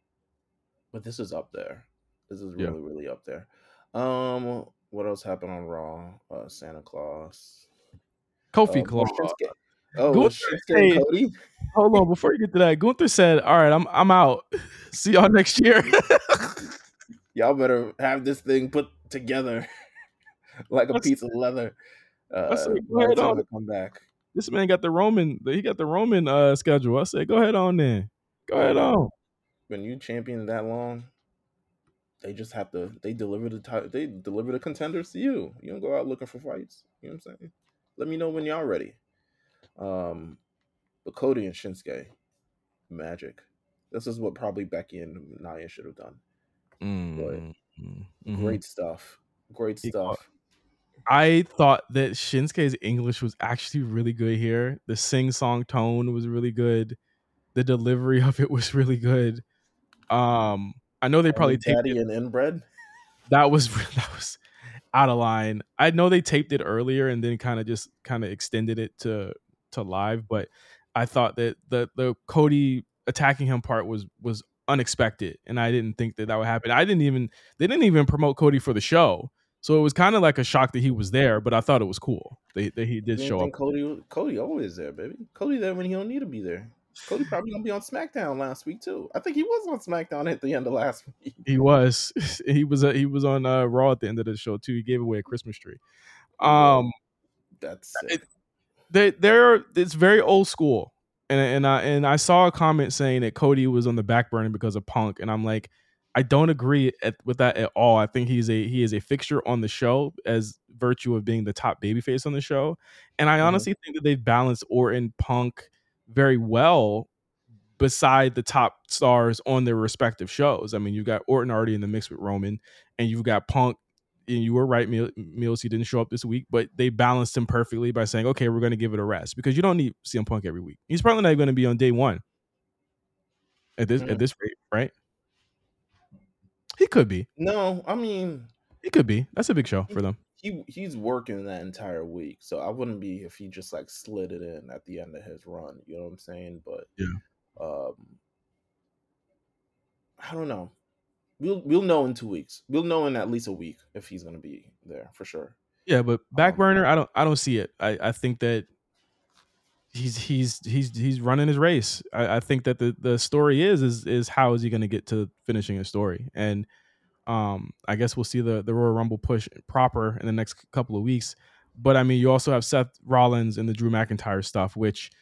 but this is up there. This is really, yeah. really up there. Um, what else happened on Raw? Uh, Santa Claus, Kofi uh, Claus. Oh, Gunther, hey, Cody? Hold on, before you get to that, Gunther said, "All right, I'm I'm out. See y'all next year." Y'all better have this thing put together like a Let's, piece of leather. Uh, I said, go ahead on. Come back. This man got the Roman. He got the Roman uh, schedule. I said, "Go ahead on then. Go ahead on." When you champion that long, they just have to. They deliver the t- they deliver the contenders to you. You don't go out looking for fights. You know what I'm saying? Let me know when y'all ready. Um, but Cody and Shinsuke, magic. This is what probably Becky and Nia should have done. Mm, mm-hmm. Great stuff. Great stuff. I thought that Shinsuke's English was actually really good here. The sing-song tone was really good. The delivery of it was really good. Um, I know they probably and taped Daddy it. and Inbred. That was that was out of line. I know they taped it earlier and then kind of just kind of extended it to. to live, but I thought that the the Cody attacking him part was was unexpected, and I didn't think that that would happen. I didn't even they didn't even promote Cody for the show, so it was kind of like a shock that he was there. But I thought it was cool that, that he did show up. Cody, Cody always there, baby. Cody there when he don't need to be there. Cody probably gonna be on SmackDown last week too. I think he was on SmackDown at the end of last week. He was, he was, uh, he was on uh, Raw at the end of the show too. He gave away a Christmas tree. Um, that's sick. It, They, they're it's very old school, and and I and I saw a comment saying that Cody was on the back burner because of Punk, and I'm like, I don't agree at, with that at all. I think he's a he is a fixture on the show as virtue of being the top babyface on the show, and I honestly mm-hmm. think that they've balanced Orton, Punk very well, beside the top stars on their respective shows. I mean, you've got Orton already in the mix with Roman, and you've got Punk. And you were right, Mills, he didn't show up this week, but they balanced him perfectly by saying, okay, we're going to give it a rest because you don't need C M Punk every week. He's probably not going to be on day one at this mm. at this rate, right? He could be. No, I mean... He could be. That's a big show he, for them. He He's working that entire week, so I wouldn't be if he just like slid it in at the end of his run. You know what I'm saying? But yeah. um, I don't know. We'll we'll know in two weeks. We'll know in at least a week if he's gonna be there for sure. Yeah, but back burner, um, I don't I don't see it. I, I think that he's he's he's he's running his race. I, I think that the, the story is is is how is he gonna get to finishing his story? And um I guess we'll see the, the Royal Rumble push proper in the next couple of weeks. But I mean you also have Seth Rollins and the Drew McIntyre stuff, which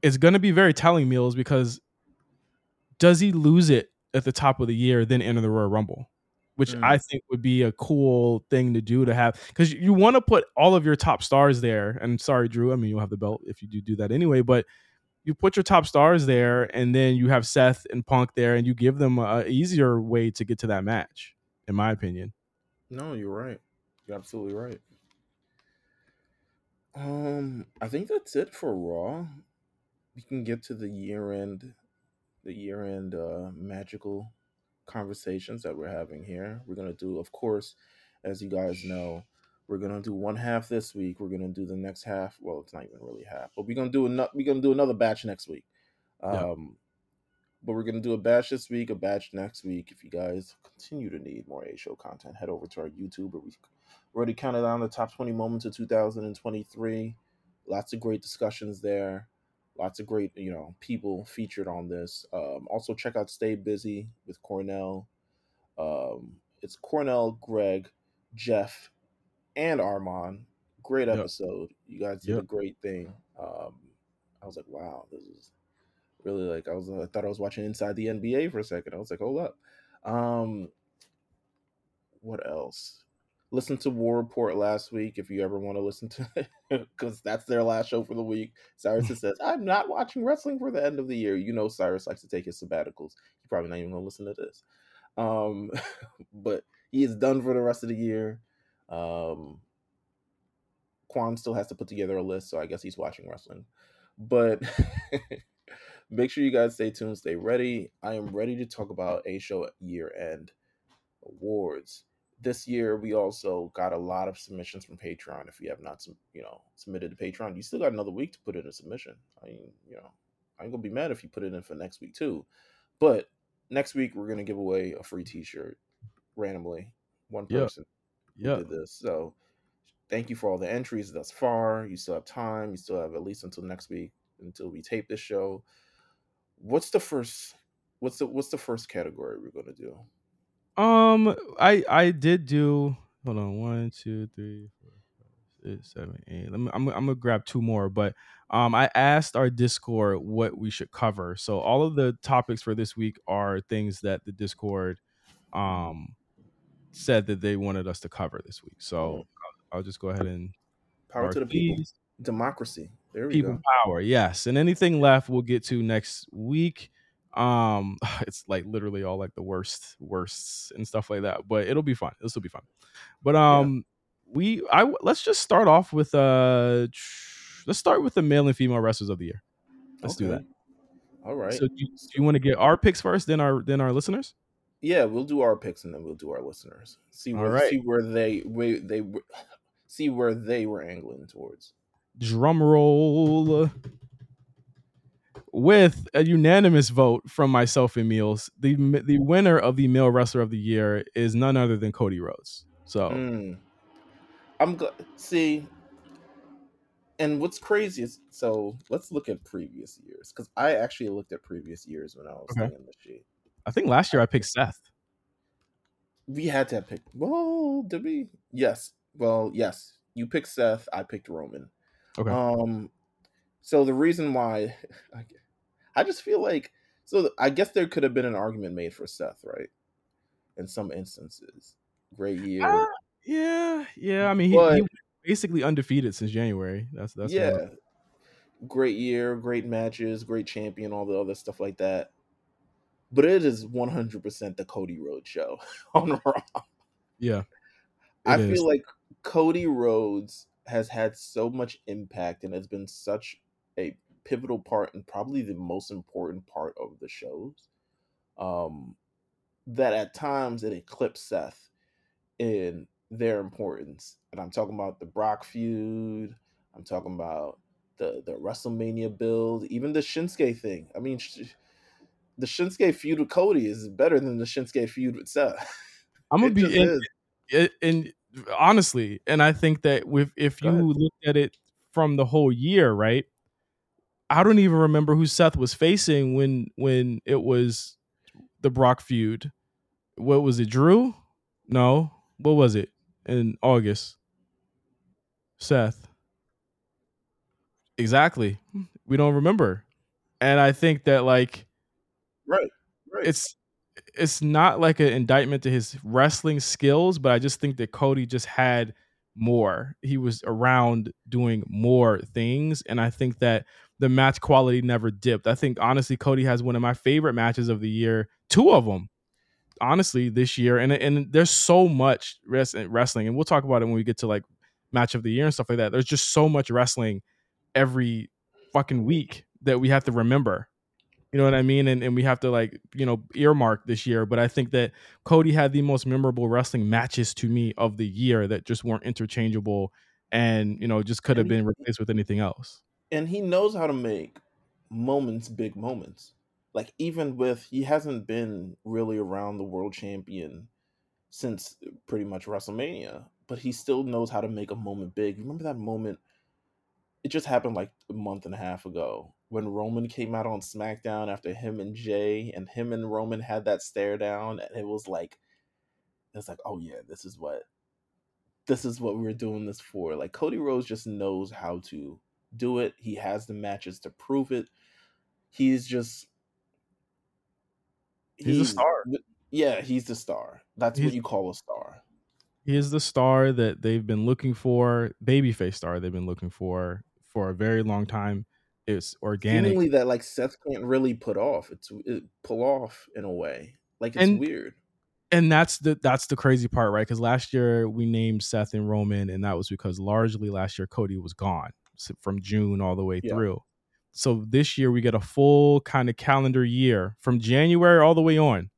is gonna be very telling, Mills, because does he lose it at the top of the year, then enter the Royal Rumble, which mm. I think would be a cool thing to do to have, because you want to put all of your top stars there. And sorry, Drew, I mean, you'll have the belt if you do do that anyway, but you put your top stars there, and then you have Seth and Punk there, and you give them an easier way to get to that match, in my opinion. No, you're right. You're absolutely right. Um, I think that's it for Raw. We can get to the year-end, the year-end uh, magical conversations that we're having here. We're going to do, of course, as you guys know, we're going to do one half this week. We're going to do the next half. Well, it's not even really half, but we're going to do another, we're going to do another batch next week. Um, yeah. But we're going to do a batch this week, a batch next week. If you guys continue to need more A-Show content, head over to our YouTube. Where we already counted down the top twenty moments of two thousand twenty-three. Lots of great discussions there. Lots of great, you know, people featured on this. Um, also check out Stay Busy with Cornell. Um, it's Cornell, Greg, Jeff, and Armand. Great episode. Yep. You guys did yep. a great thing. Um, I was like, wow, this is really like, I was, I thought I was watching Inside the N B A for a second. I was like, hold up. Um, what else? Listen to War Report last week if you ever want to listen to it, because that's their last show for the week. Cyrus says, I'm not watching wrestling for the end of the year. You know, Cyrus likes to take his sabbaticals. You're probably not even going to listen to this. Um, but he is done for the rest of the year. Um, Quan still has to put together a list, so I guess he's watching wrestling. But make sure you guys stay tuned, stay ready. I am ready to talk about A-Show year-end awards. This year, we also got a lot of submissions from Patreon. If you have not, you know, submitted to Patreon, you still got another week to put in a submission. I mean, you know, I ain't gonna be mad if you put it in for next week too. But next week, we're gonna give away a free T-shirt randomly. One person. Yep. Yeah. Did this. So thank you for all the entries thus far. You still have time. You still have at least until next week, until we tape this show. What's the first what's the what's the first category we're gonna do? Um I I did do hold on one, two, three, four, five, six, seven, eight. Let me, I'm I'm gonna grab two more, but um I asked our Discord what we should cover. So all of the topics for this week are things that the Discord um said that they wanted us to cover this week. So I'll, I'll just go ahead and power to the people. Democracy. There we people go. People power. Yes. And anything left we'll get to next week. Um, it's like literally all like the worst worsts and stuff like that, but it'll be fun. This will be fun. But um yeah. we I let's just start off with uh tr- let's start with the male and female wrestlers of the year. Let's okay. do that. All right. So do you, do you want to get our picks first, then our then our listeners? Yeah, we'll do our picks and then we'll do our listeners. See where right. see where they where they see where they were angling towards. Drum roll. With a unanimous vote from myself and Meals, the the winner of the male wrestler of the year is none other than Cody Rhodes. So mm. I'm glad. See, and what's crazy is, so let's look at previous years, because I actually looked at previous years when I was okay. looking at the sheet. I think last year I picked Seth. We had to pick. Well, did we? Yes. Well, yes. You picked Seth. I picked Roman. Okay. Um. So the reason why, I just feel like, so I guess there could have been an argument made for Seth, right? In some instances, great year. Uh, yeah, yeah. I mean, he, but, he was basically undefeated since January. That's that's yeah. What great year, great matches, great champion, all the other stuff like that. But it is one hundred percent the Cody Rhodes show on Raw. Yeah. I is. feel like Cody Rhodes has had so much impact and has been such a pivotal part and probably the most important part of the shows, um, that at times it eclipsed Seth in their importance. And I'm talking about the Brock feud. I'm talking about the, the WrestleMania build, even the Shinsuke thing. I mean... Sh- The Shinsuke feud with Cody is better than the Shinsuke feud with Seth. I'm gonna be in, in, in honestly, and I think that with if Go you ahead. look at it from the whole year, right? I don't even remember who Seth was facing when when it was the Brock feud. What was it, Drew? No, what was it in August? Seth. Exactly. We don't remember, and I think that like. Right. great. It's it's not like an indictment to his wrestling skills, but I just think that Cody just had more. He was around doing more things, and I think that the match quality never dipped. I think honestly, Cody has one of my favorite matches of the year, two of them, honestly, this year. And and there's so much wrestling, and we'll talk about it when we get to like match of the year and stuff like that. There's just so much wrestling every fucking week that we have to remember. You know what I mean? And and we have to like, you know, earmark this year. But I think that Cody had the most memorable wrestling matches to me of the year that just weren't interchangeable and, you know, just could have been replaced with anything else. And he knows how to make moments, big moments. Like even with, he hasn't been really around the world champion since pretty much WrestleMania, but he still knows how to make a moment big. Remember that moment? It just happened like a month and a half ago when Roman came out on SmackDown after him and Jay, and him and Roman had that stare down, and it was like, it's like, oh yeah, this is what, this is what we were doing this for. Like Cody Rhodes just knows how to do it. He has the matches to prove it. He's just he's, he's a star. Yeah, he's the star. That's he's, what you call a star. He is the star that they've been looking for, babyface star they've been looking for for a very long time. It's organic. Seemingly that like Seth can't really put off. It's it, pull off in a way. Like it's and, weird. And that's the that's the crazy part, right? Because last year we named Seth and Roman, and that was because largely last year Cody was gone from June all the way yeah. through. So this year we get a full kind of calendar year from January all the way on,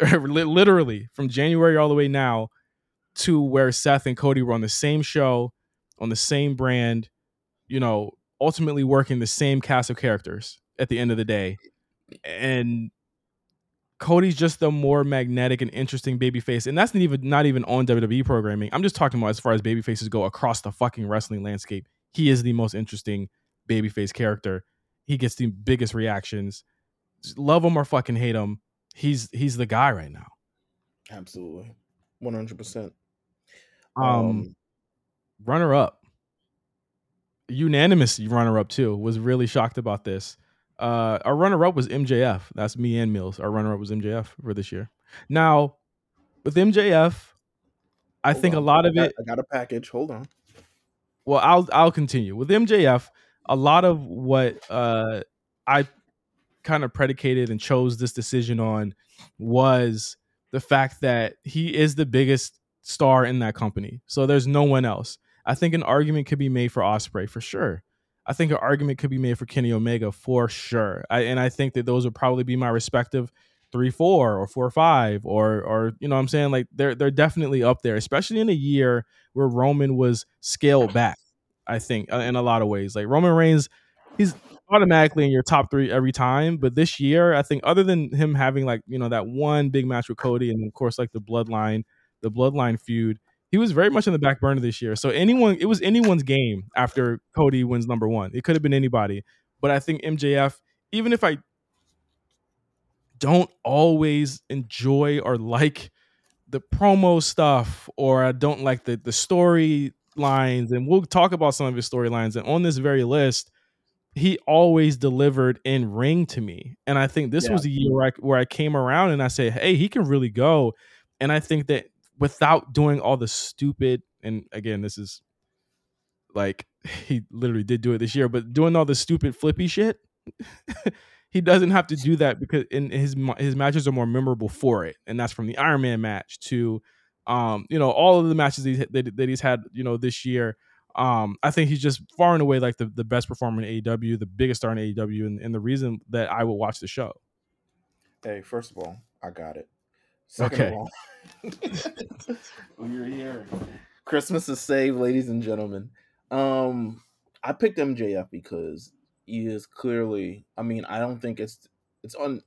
literally from January all the way now to where Seth and Cody were on the same show, on the same brand, you know, ultimately working the same cast of characters at the end of the day. And Cody's just the more magnetic and interesting babyface. And that's not even, not even on W W E programming. I'm just talking about as far as babyfaces go across the fucking wrestling landscape. He is the most interesting babyface character. He gets the biggest reactions. Just love him or fucking hate him. He's he's the guy right now. Absolutely. one hundred percent. Um, um, runner up. Unanimous runner up too. Was really shocked about this. Uh, our runner up was M J F. That's me and Mills. Our runner up was M J F for this year. Now, with M J F, I hold think on. a lot I of got, it. I got a package. Hold on. Well, I'll I'll continue with M J F. A lot of what uh, I kind of predicated and chose this decision on was the fact that he is the biggest star in that company. So there's no one else. I think an argument could be made for Ospreay for sure. I think an argument could be made for Kenny Omega for sure. I, and I think that those would probably be my respective three, four or four, five or, or, you know what I'm saying? Like they're, they're definitely up there, especially in a year where Roman was scaled back. I think in a lot of ways, like Roman Reigns, he's automatically in your top three every time. But this year, I think other than him having like, you know, that one big match with Cody and of course, like the bloodline, the bloodline feud, he was very much in the back burner this year. So anyone, it was anyone's game after Cody wins number one. It could have been anybody. But I think M J F, even if I don't always enjoy or like the promo stuff, or I don't like the, the storylines, and we'll talk about some of his storylines. And on this very list, he always delivered in ring to me. And I think this yeah. was a year where I, where I came around and I said, hey, he can really go. And I think that without doing all the stupid, and again, this is like, he literally did do it this year, but doing all the stupid flippy shit, he doesn't have to do that because in his, his matches are more memorable for it. And that's from the Iron Man match to, um, you know, all of the matches that, that, that he's had, you know, this year. Um, I think he's just far and away like the, the best performer in A E W, the biggest star in A E W, and, and the reason that I would watch the show. Hey, first of all, I got it. Second okay. of all, we're here. Christmas is saved, ladies and gentlemen. Um, I picked M J F because he is clearly. I mean, I don't think it's it's un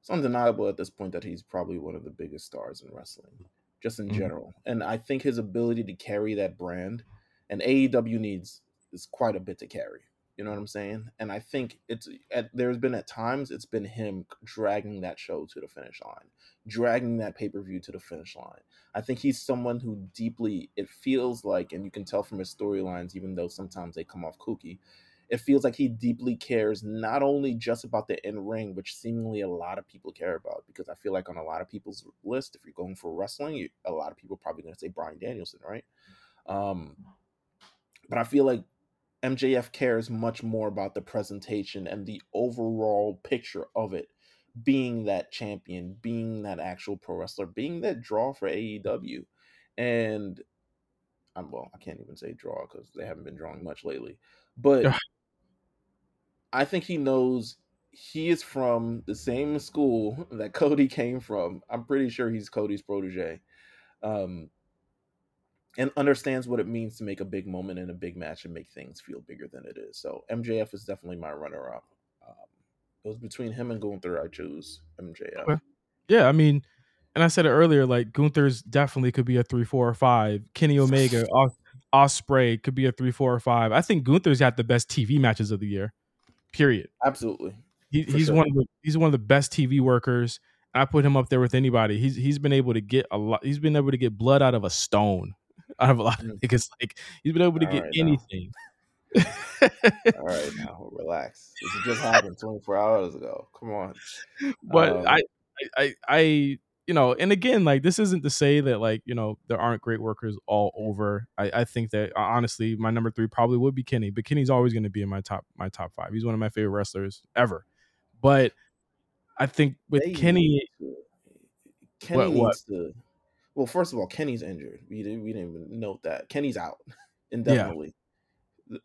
it's undeniable at this point that he's probably one of the biggest stars in wrestling, just in mm-hmm. general. And I think his ability to carry that brand, and A E W needs is quite a bit to carry. You know what I'm saying? And I think it's at, there's been at times it's been him dragging that show to the finish line, dragging that pay-per-view to the finish line. I think he's someone who deeply, it feels like, and you can tell from his storylines, even though sometimes they come off kooky, It feels like he deeply cares not only just about the in-ring, which seemingly a lot of people care about, because I feel like on a lot of people's list, if you're going for wrestling, you, a lot of people are probably going to say Bryan Danielson, right? Um, but I feel like M J F cares much more about the presentation and the overall picture of it, being that champion, being that actual pro wrestler, being that draw for A E W. And, I'm, well, I can't even say draw because they haven't been drawing much lately. But I think he knows he is from the same school that Cody came from. I'm pretty sure he's Cody's protege, um, and understands what it means to make a big moment in a big match and make things feel bigger than it is. So M J F is definitely my runner-up. Um, it was between him and Gunther. I chose M J F. Okay. Yeah, I mean, and I said it earlier, like Gunther's definitely could be a three, four, or five. Kenny Omega, Os- Ospreay could be a three, four, or five. I think Gunther's had the best T V matches of the year. Period. Absolutely. He, he's sure. one of the he's one of the best T V workers. I put him up there with anybody. He's he's been able to get a lot. He's been able to get blood out of a stone, out of a lot of niggas. Like he's been able to All get right anything. All right, now relax. This just happened twenty-four hours ago. Come on. But um, I, I, I, you know, and again, like this isn't to say that like you know there aren't great workers all over. I, I think that honestly, my number three probably would be Kenny, but Kenny's always going to be in my top my top five. He's one of my favorite wrestlers ever. But I think with they Kenny, need to, Kenny what, needs what? to. Well, first of all, Kenny's injured. We didn't we didn't even note that Kenny's out indefinitely. Yeah.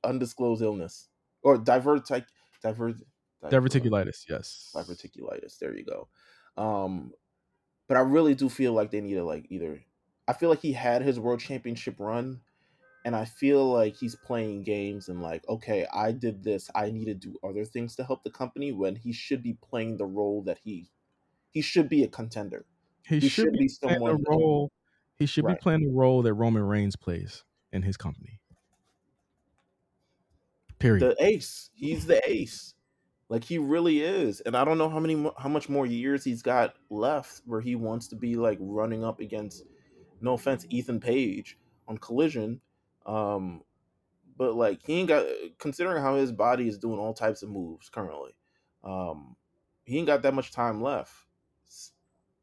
Undisclosed illness or divertic divert diverticulitis, yes, diverticulitis. There you go. Um, but I really do feel like they need to like either. I feel like he had his world championship run, and I feel like he's playing games and like, okay, I did this. I need to do other things to help the company when he should be playing the role that he he should be a contender. He, he should, should be someone. The role, he should right. be playing the role that Roman Reigns plays in his company. Period. The ace. He's the ace. Like he really is. And I don't know how many how much more years he's got left where he wants to be like running up against, no offense, Ethan Page on Collision. Um, but like he ain't got, considering how his body is doing all types of moves currently, um, he ain't got that much time left.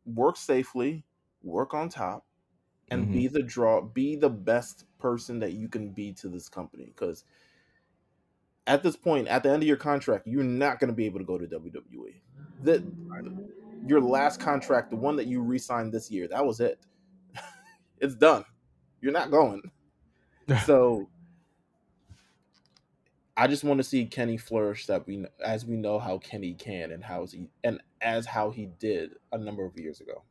Work safely, work on top, and mm-hmm. be the draw, be the best person that you can be to this company, because at this point, at the end of your contract, you're not going to be able to go to W W E. The, your last contract, the one that you re-signed this year, that was it. It's done. You're not going. So I just want to see Kenny flourish that we, as we know how Kenny can and how he and as how he did a number of years ago.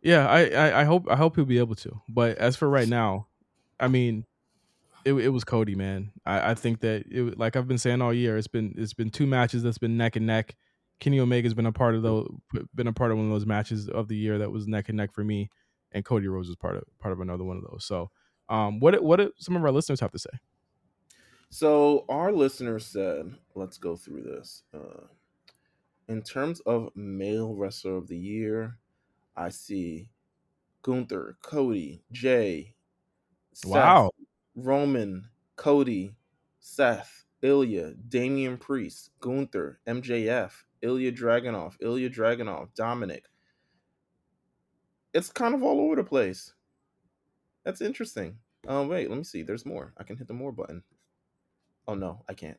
Yeah, I, I, I hope I hope he'll be able to. But as for right now, I mean. It, it was Cody, man. I, I think that, it, like I've been saying all year, it's been it's been two matches that's been neck and neck. Kenny Omega's been a part of those, been a part of one of those matches of the year that was neck and neck for me, and Cody Rhodes was part of part of another one of those. So, um, what what do some of our listeners have to say? So our listeners said, let's go through this. Uh, in terms of male wrestler of the year, I see Gunther, Cody, Jay, Seth, wow. Roman, Cody, Seth, Ilya, Damian Priest, Gunther, M J F, Ilya Dragunov, Ilya Dragunov, Dominic. It's kind of all over the place. That's interesting. Um, wait, let me see. There's more. I can hit the more button. Oh, no, I can't.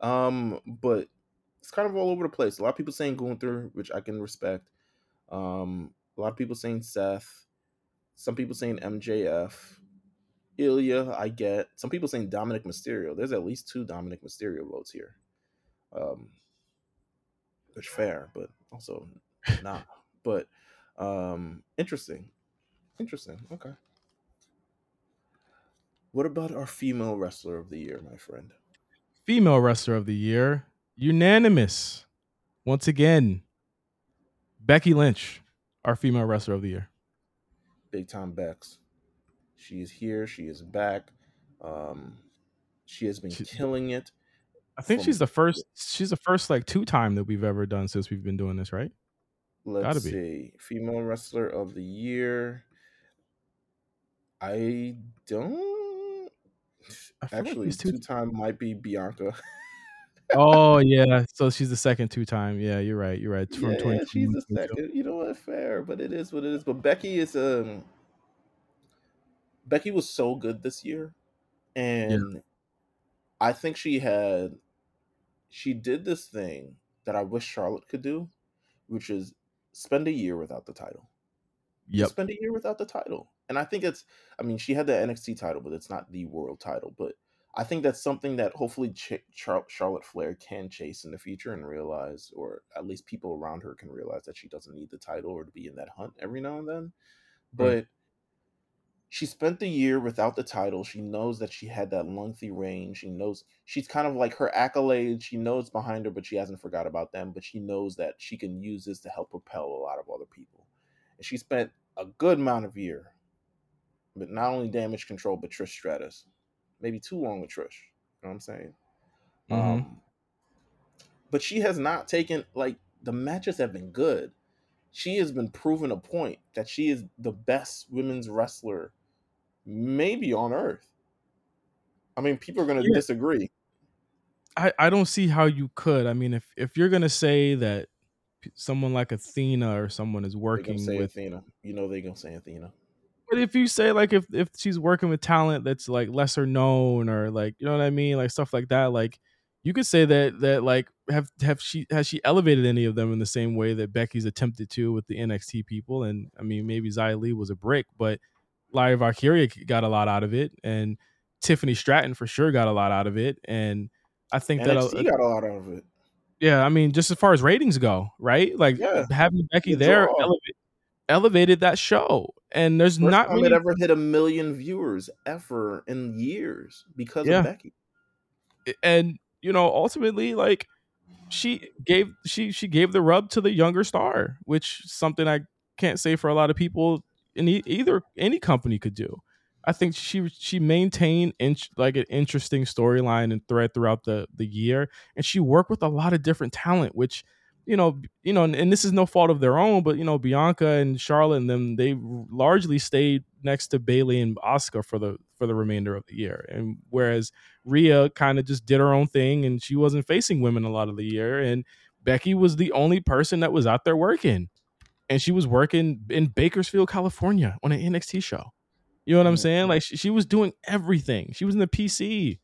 Um, but it's kind of all over the place. A lot of people saying Gunther, which I can respect. Um, a lot of people saying Seth. Some people saying M J F. Ilya, I get. Some people saying Dominic Mysterio. There's at least two Dominic Mysterio votes here. Um, which fair, but also not. But um, interesting. Interesting. Okay. What about our female wrestler of the year, my friend? Female wrestler of the year. Unanimous. Once again, Becky Lynch, our female wrestler of the year. Big time Bex. She is here. She is back. Um, she has been she, killing it. I think from, she's the first. She's the first like two time that we've ever done since we've been doing this, right? Let's Gotta see. Be. Female wrestler of the year. I don't. Actually, like two time might be Bianca. Oh yeah, so she's the second two time. Yeah, you're right. You're right. From yeah, yeah, she's the second. You know what? Fair, but it is what it is. But Becky is um. Becky was so good this year, and yeah. I think she had, she did this thing that I wish Charlotte could do, which is spend a year without the title. Yeah, spend a year without the title, and I think it's. I mean, she had the N X T title, but it's not the world title, but. I think that's something that hopefully Ch- Char- Charlotte Flair can chase in the future and realize, or at least people around her can realize that she doesn't need the title or to be in that hunt every now and then. But mm. she spent the year without the title. She knows that she had that lengthy reign. She knows she's kind of like her accolades. She knows behind her, but she hasn't forgot about them. But she knows that she can use this to help propel a lot of other people. And she spent a good amount of year, but not only Damage Control, but Trish Stratus. Maybe too long with Trish. You know what I'm saying? Mm-hmm. Um, but she has not taken, like, the matches have been good. She has been proven a point that she is the best women's wrestler maybe on earth. I mean, people are going to yeah. disagree. I, I don't see how you could. I mean, if, if you're going to say that someone like Athena or someone is working say with... Athena. You know they're going to say Athena. But if you say, like, if, if she's working with talent that's, like, lesser known or, like, you know what I mean? Like, stuff like that. Like, you could say that, that like, have have she has she elevated any of them in the same way that Becky's attempted to with the N X T people? And, I mean, maybe Xia Li was a brick, but Lyra Valkyria got a lot out of it. And Tiffany Stratton for sure got a lot out of it. And I think N X T that... N X T got a lot out of it. Yeah, I mean, just as far as ratings go, right? Like, yeah. having Becky it's there elevated, elevated that show. And there's First not time many... it ever hit a million viewers ever in years because yeah. of Becky. And you know, ultimately, like she gave she she gave the rub to the younger star, which is something I can't say for a lot of people in e- either any company could do. I think she she maintained in, like an interesting storyline and thread throughout the the year, and she worked with a lot of different talent, which. You know, you know, and, and this is no fault of their own, but you know, Bianca and Charlotte and them, they largely stayed next to Bayley and Asuka for the for the remainder of the year. And whereas Rhea kind of just did her own thing, and she wasn't facing women a lot of the year. And Becky was the only person that was out there working, and she was working in Bakersfield, California, on an N X T show. You know what I'm saying? Like she, she was doing everything. She was in the P C.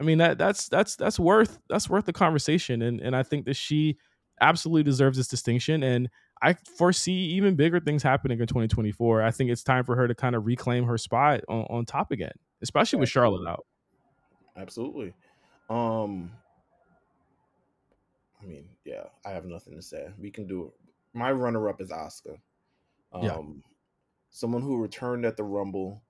I mean, that that's that's that's worth that's worth the conversation. And and I think that she. Absolutely deserves this distinction, and I foresee even bigger things happening in twenty twenty-four. I think it's time for her to kind of reclaim her spot on, on top again, especially with Charlotte out. Absolutely. Um, I mean, yeah, I have nothing to say. We can do it. My runner-up is Asuka. Um, yeah. Someone who returned at the Rumble,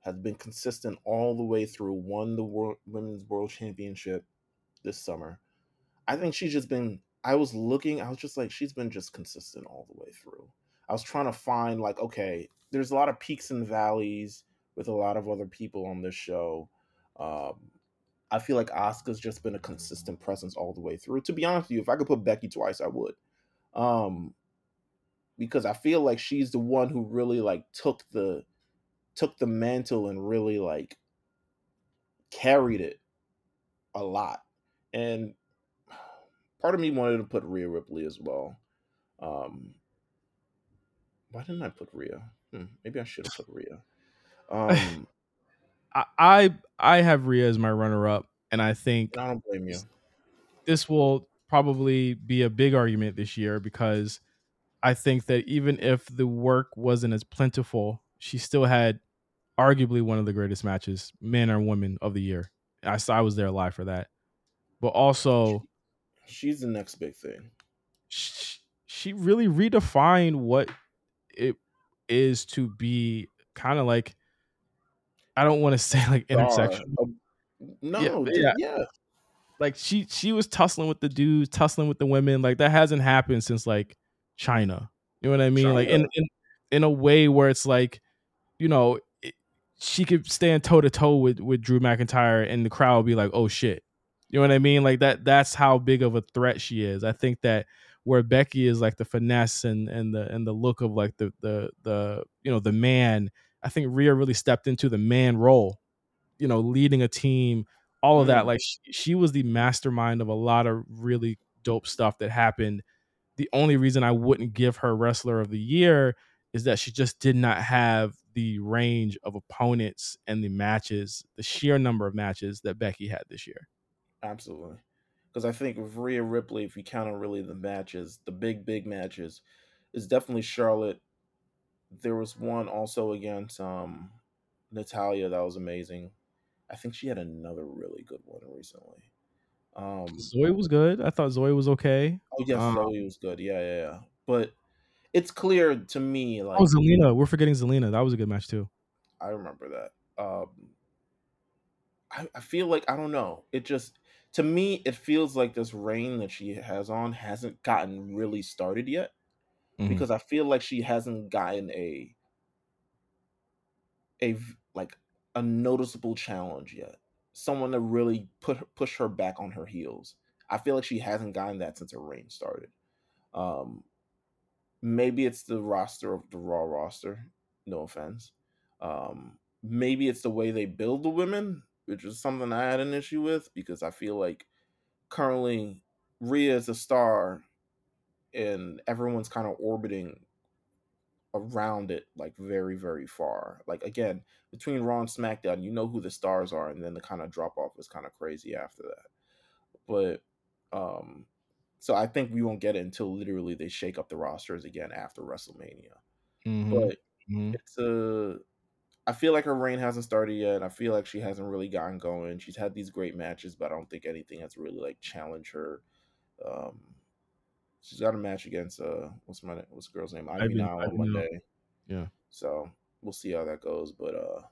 has been consistent all the way through, won the World, Women's World Championship this summer. I think she's just been... I was looking, I was just like, she's been just consistent all the way through. I was trying to find like, okay, there's a lot of peaks and valleys with a lot of other people on this show. Um, I feel like Asuka's just been a consistent presence all the way through. To be honest with you, if I could put Becky twice, I would. Um, because I feel like she's the one who really like took the, took the mantle and really like carried it a lot. And part of me wanted to put Rhea Ripley as well. Um, why didn't I put Rhea? Hmm, maybe I should have put Rhea. Um, I, I I have Rhea as my runner-up, and I think I don't blame you. This will probably be a big argument this year because I think that even if the work wasn't as plentiful, she still had arguably one of the greatest matches, men or women, of the year. I I was there live for that, but also. She's the next big thing. She, she really redefined what it is to be kind of like, I don't want to say like intersectional. Uh, no, yeah, yeah. yeah. Like she, she was tussling with the dudes, tussling with the women. Like that hasn't happened since like China. You know what I mean? China. Like in, in in a way where it's like, you know, it, she could stand toe to toe with with Drew McIntyre and the crowd would be like, oh shit. You know what I mean? Like that, that's how big of a threat she is. I think that where Becky is like the finesse and, and the, and the look of like the, the, the, you know, the man, I think Rhea really stepped into the man role, you know, leading a team, all of that. Like she, she was the mastermind of a lot of really dope stuff that happened. The only reason I wouldn't give her Wrestler of the Year is that she just did not have the range of opponents and the matches, the sheer number of matches that Becky had this year. Absolutely. Because I think with Rhea Ripley, if you count on really the matches, the big, big matches, is definitely Charlotte. There was one also against um, Natalia that was amazing. I think she had another really good one recently. Um, Zoe was good. I thought Zoe was okay. Oh, yes, um, Zoe was good. Yeah, yeah, yeah. But it's clear to me. Like, oh, Zelina. We're forgetting Zelina. That was a good match, too. I remember that. Um, I, I feel like, I don't know. It just... To me, it feels like this reign that she has on hasn't gotten really started yet, mm-hmm. because I feel like she hasn't gotten a, a like a noticeable challenge yet. Someone to really put her, push her back on her heels. I feel like she hasn't gotten that since her reign started. Um, maybe it's the roster of the Raw roster. No offense. Um, maybe it's the way they build the women, which is something I had an issue with, because I feel like currently Rhea is a star and everyone's kind of orbiting around it, like very, very far. Like, again, between Raw and SmackDown, you know who the stars are, and then the kind of drop off is kind of crazy after that. But um, so I think we won't get it until literally they shake up the rosters again after WrestleMania. Mm-hmm. But mm-hmm. it's a... I feel like her reign hasn't started yet. I feel like she hasn't really gotten going. She's had these great matches, but I don't think anything has really like challenged her. Um, she's got a match against uh, what's my what's the girl's name? Ivy Nile on Monday. Yeah. So we'll see how that goes, but uh,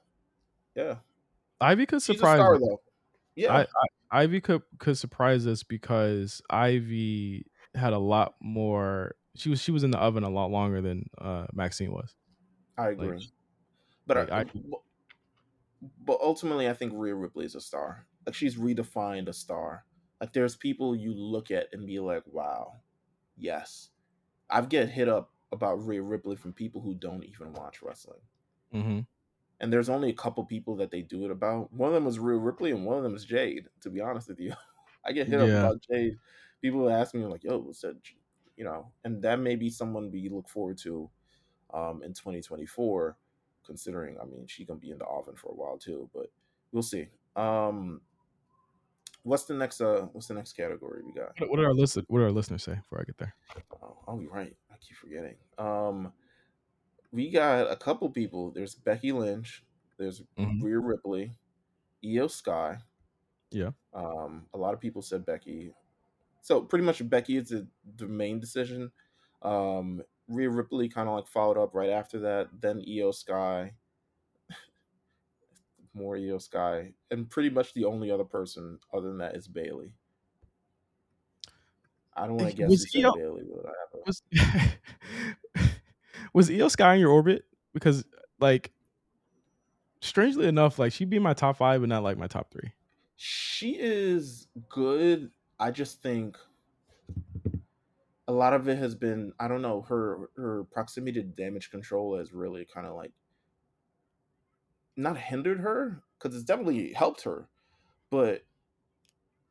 yeah. Ivy could surprise. She's a star, though. Yeah. I, I, Ivy could could surprise us because Ivy had a lot more. She was she was in the oven a lot longer than uh, Maxine was. I agree. Like, But I, but ultimately, I think Rhea Ripley is a star. Like, she's redefined a star. Like, there's people you look at and be like, wow, yes. I've get hit up about Rhea Ripley from people who don't even watch wrestling. Mm-hmm. And there's only a couple people that they do it about. One of them is Rhea Ripley and one of them is Jade, to be honest with you. I get hit yeah. up about Jade. People ask me, like, yo, what's that? You know, and that may be someone we look forward to um, in twenty twenty-four. Considering, I mean, she can be in the oven for a while too, but we'll see. Um, what's the next? Uh, what's the next category we got? What did our listen? What did our listeners say before I get there? Oh, oh, you're right. I keep forgetting. Um, we got a couple people. There's Becky Lynch. There's mm-hmm. Rhea Ripley, Io Sky. Yeah. Um, a lot of people said Becky. So pretty much Becky is the, the main decision. Um. Rhea Ripley kind of like followed up right after that. Then Io Sky, more Io Sky, and pretty much the only other person other than that is Bayley. I don't want to guess who said Bayley, but I have a... was, was Io Sky in your orbit? Because like, strangely enough, like she'd be in my top five, but not like my top three. She is good. I just think. A lot of it has been, I don't know, her her proximity to damage control has really kind of like not hindered her, because it's definitely helped her, but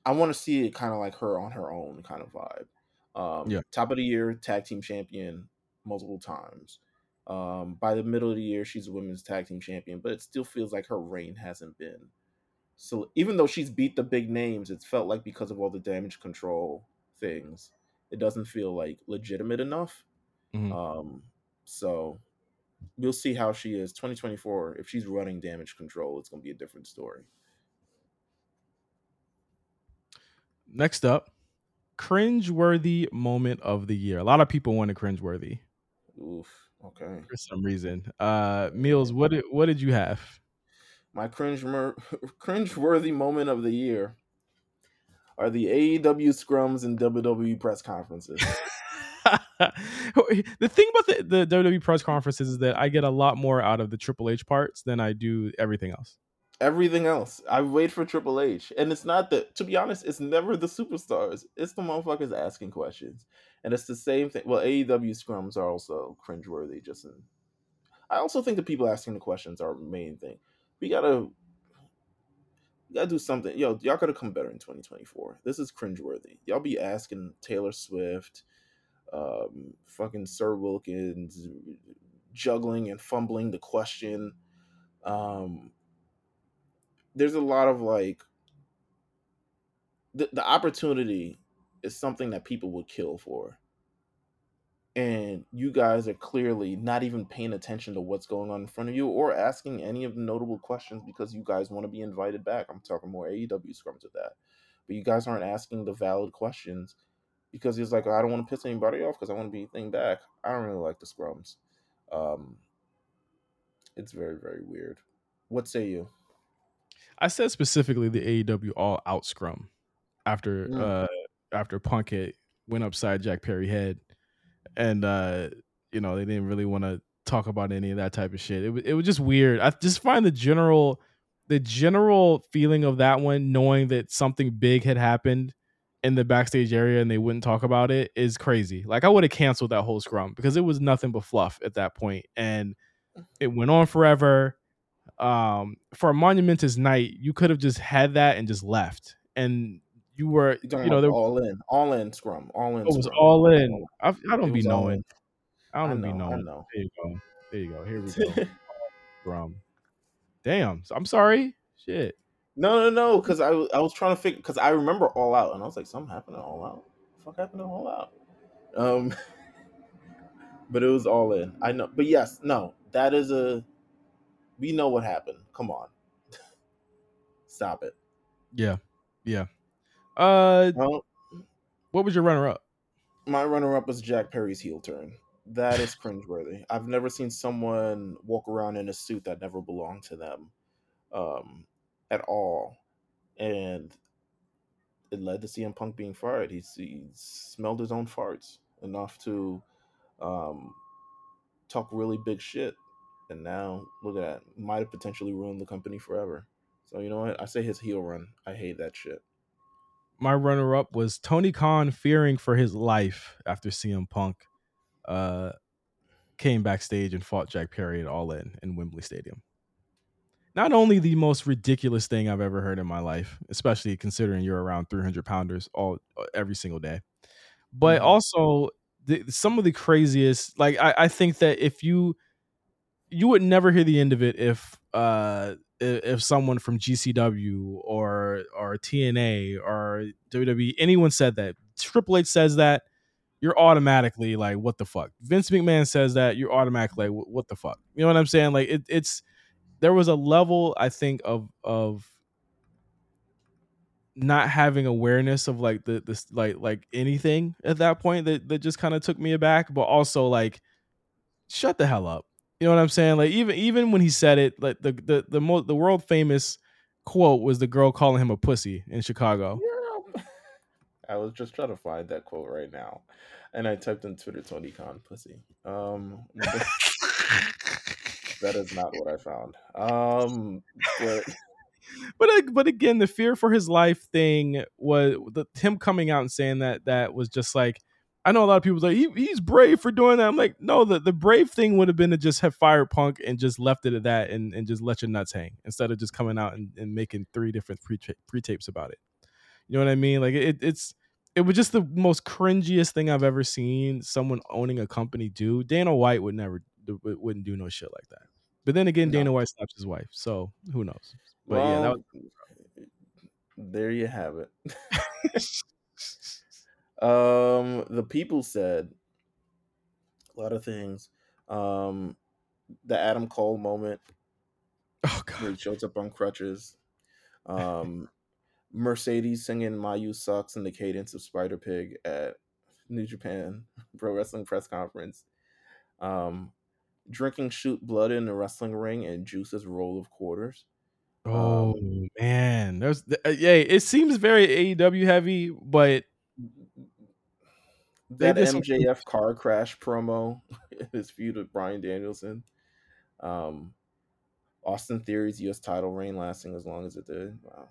I want to see it kind of like her on her own kind of vibe. Um, yeah. Top of the year, tag team champion multiple times. Um, by the middle of the year, she's a women's tag team champion, but it still feels like her reign hasn't been. So even though she's beat the big names, it's felt like because of all the damage control things, it doesn't feel like legitimate enough. Mm-hmm. Um, so we'll see how she is. twenty twenty-four, if she's running damage control, it's going to be a different story. Next up, cringeworthy moment of the year. A lot of people wanted cringeworthy. Oof. Okay. For some reason. Uh, Meals, what did, what did you have? My cringe mer- cringeworthy moment of the year are the A E W scrums and W W E press conferences. The thing about the, the W W E press conferences is that I get a lot more out of the Triple H parts than I do everything else. Everything else. I wait for Triple H. And it's not the, to be honest, it's never the superstars. It's the motherfuckers asking questions. And it's the same thing. Well, A E W scrums are also cringeworthy. Just in, I also think the people asking the questions are the main thing. We got to You gotta do something. Yo, y'all gotta come better in twenty twenty-four. This is cringeworthy. Y'all be asking Taylor Swift, um, fucking Sir Wilkins, juggling and fumbling the question. Um, there's a lot of like, the, the opportunity is something that people would kill for. And you guys are clearly not even paying attention to what's going on in front of you or asking any of the notable questions because you guys want to be invited back. I'm talking more A E W scrums with that. But you guys aren't asking the valid questions because he's like, oh, I don't want to piss anybody off because I want to be thing back. I don't really like the scrums. Um, it's very, very weird. What say you? I said specifically the A E W all out scrum after, mm. uh, after Punk hit, went upside Jack Perry head. And, uh, you know, they didn't really want to talk about any of that type of shit. It was, it was just weird. I just find the general, the general feeling of that one, knowing that something big had happened in the backstage area and they wouldn't talk about it, is crazy. Like, I would have canceled that whole scrum because it was nothing but fluff at that point. And it went on forever. Um, for a monumentous night, you could have just had that and just left. And You were, you, you know, there, all in, all in scrum, all in. It was scrum. all in. I, I don't it be knowing. I don't I know, be knowing. I know. There you go. There you go. Here we go. Scrum. Damn. I'm sorry. Shit. No, no, no. Because I, I was trying to figure. Because I remember all out, and I was like, something happened to all out. What the fuck happened to all out? Um. But it was all in. I know. But yes, no. That is a. We know what happened. Come on. Stop it. Yeah. Yeah. Uh, well, what was your runner-up? My runner-up was Jack Perry's heel turn. That is cringeworthy. I've never seen someone walk around in a suit that never belonged to them, um, at all, and it led to C M Punk being fired. He, he smelled his own farts enough to um, talk really big shit, and now look at that. Might have potentially ruined the company forever. So you know what? I say his heel run. I hate that shit. My runner-up was Tony Khan fearing for his life after C M Punk uh, came backstage and fought Jack Perry at All In in Wembley Stadium. Not only the most ridiculous thing I've ever heard in my life, especially considering you're around three hundred pounders all every single day, but mm-hmm. also the, some of the craziest. Like I, I think that if you you would never hear the end of it if. Uh, if someone from G C W or or T N A or W W E, anyone said that, Triple H says that, you're automatically like, what the fuck? Vince McMahon says that, you're automatically like, what the fuck? You know what I'm saying? Like it, it's there was a level, I think, of of not having awareness of like the this like like anything at that point that, that just kind of took me aback, but also like, shut the hell up. You know what I'm saying? Like even even when he said it, like the the the most the world famous quote was the girl calling him a pussy in Chicago. Yeah. I was just trying to find that quote right now, and I typed in Twitter Tony Khan pussy. Um, that is not what I found. Um, but but, but again, the fear for his life thing was the, him coming out and saying that that was just like. I know a lot of people like he, he's brave for doing that. I'm like, no, the, the brave thing would have been to just have fired Punk and just left it at that and, and just let your nuts hang instead of just coming out and, and making three different pre-tapes about it. You know what I mean? Like it, it's it was just the most cringiest thing I've ever seen someone owning a company do. Dana White would never wouldn't do no shit like that. But then again, no. Dana White slaps his wife, so who knows? But well, yeah, that was- there you have it. Um, the people said a lot of things. Um, the Adam Cole moment. Oh God. Where he shows up on crutches. Um, Mercedes singing Mayu Sucks in the cadence of Spider Pig at New Japan Pro Wrestling Press Conference. Um, drinking shoot blood in the wrestling ring and Juice's roll of quarters. Oh um, man. There's uh, yeah, it seems very A E W heavy, but that M J F car crash promo, his feud with Bryan Danielson, um, Austin Theory's U S title reign lasting as long as it did. Wow,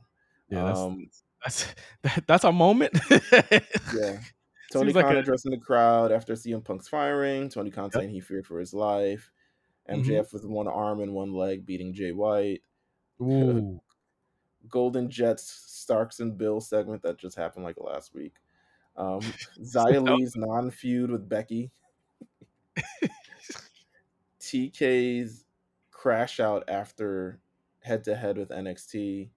yeah, that's um, that's, that, that's a moment. Yeah, Tony Khan like a... addressing the crowd after C M Punk's firing. Tony Khan yep. saying he feared for his life. M J F mm-hmm. with one arm and one leg beating Jay White. Ooh. Golden Jets, Starks and Bill segment that just happened like last week. Um, Xia Li's non-feud with Becky. T K's crash out after head-to-head with N X T.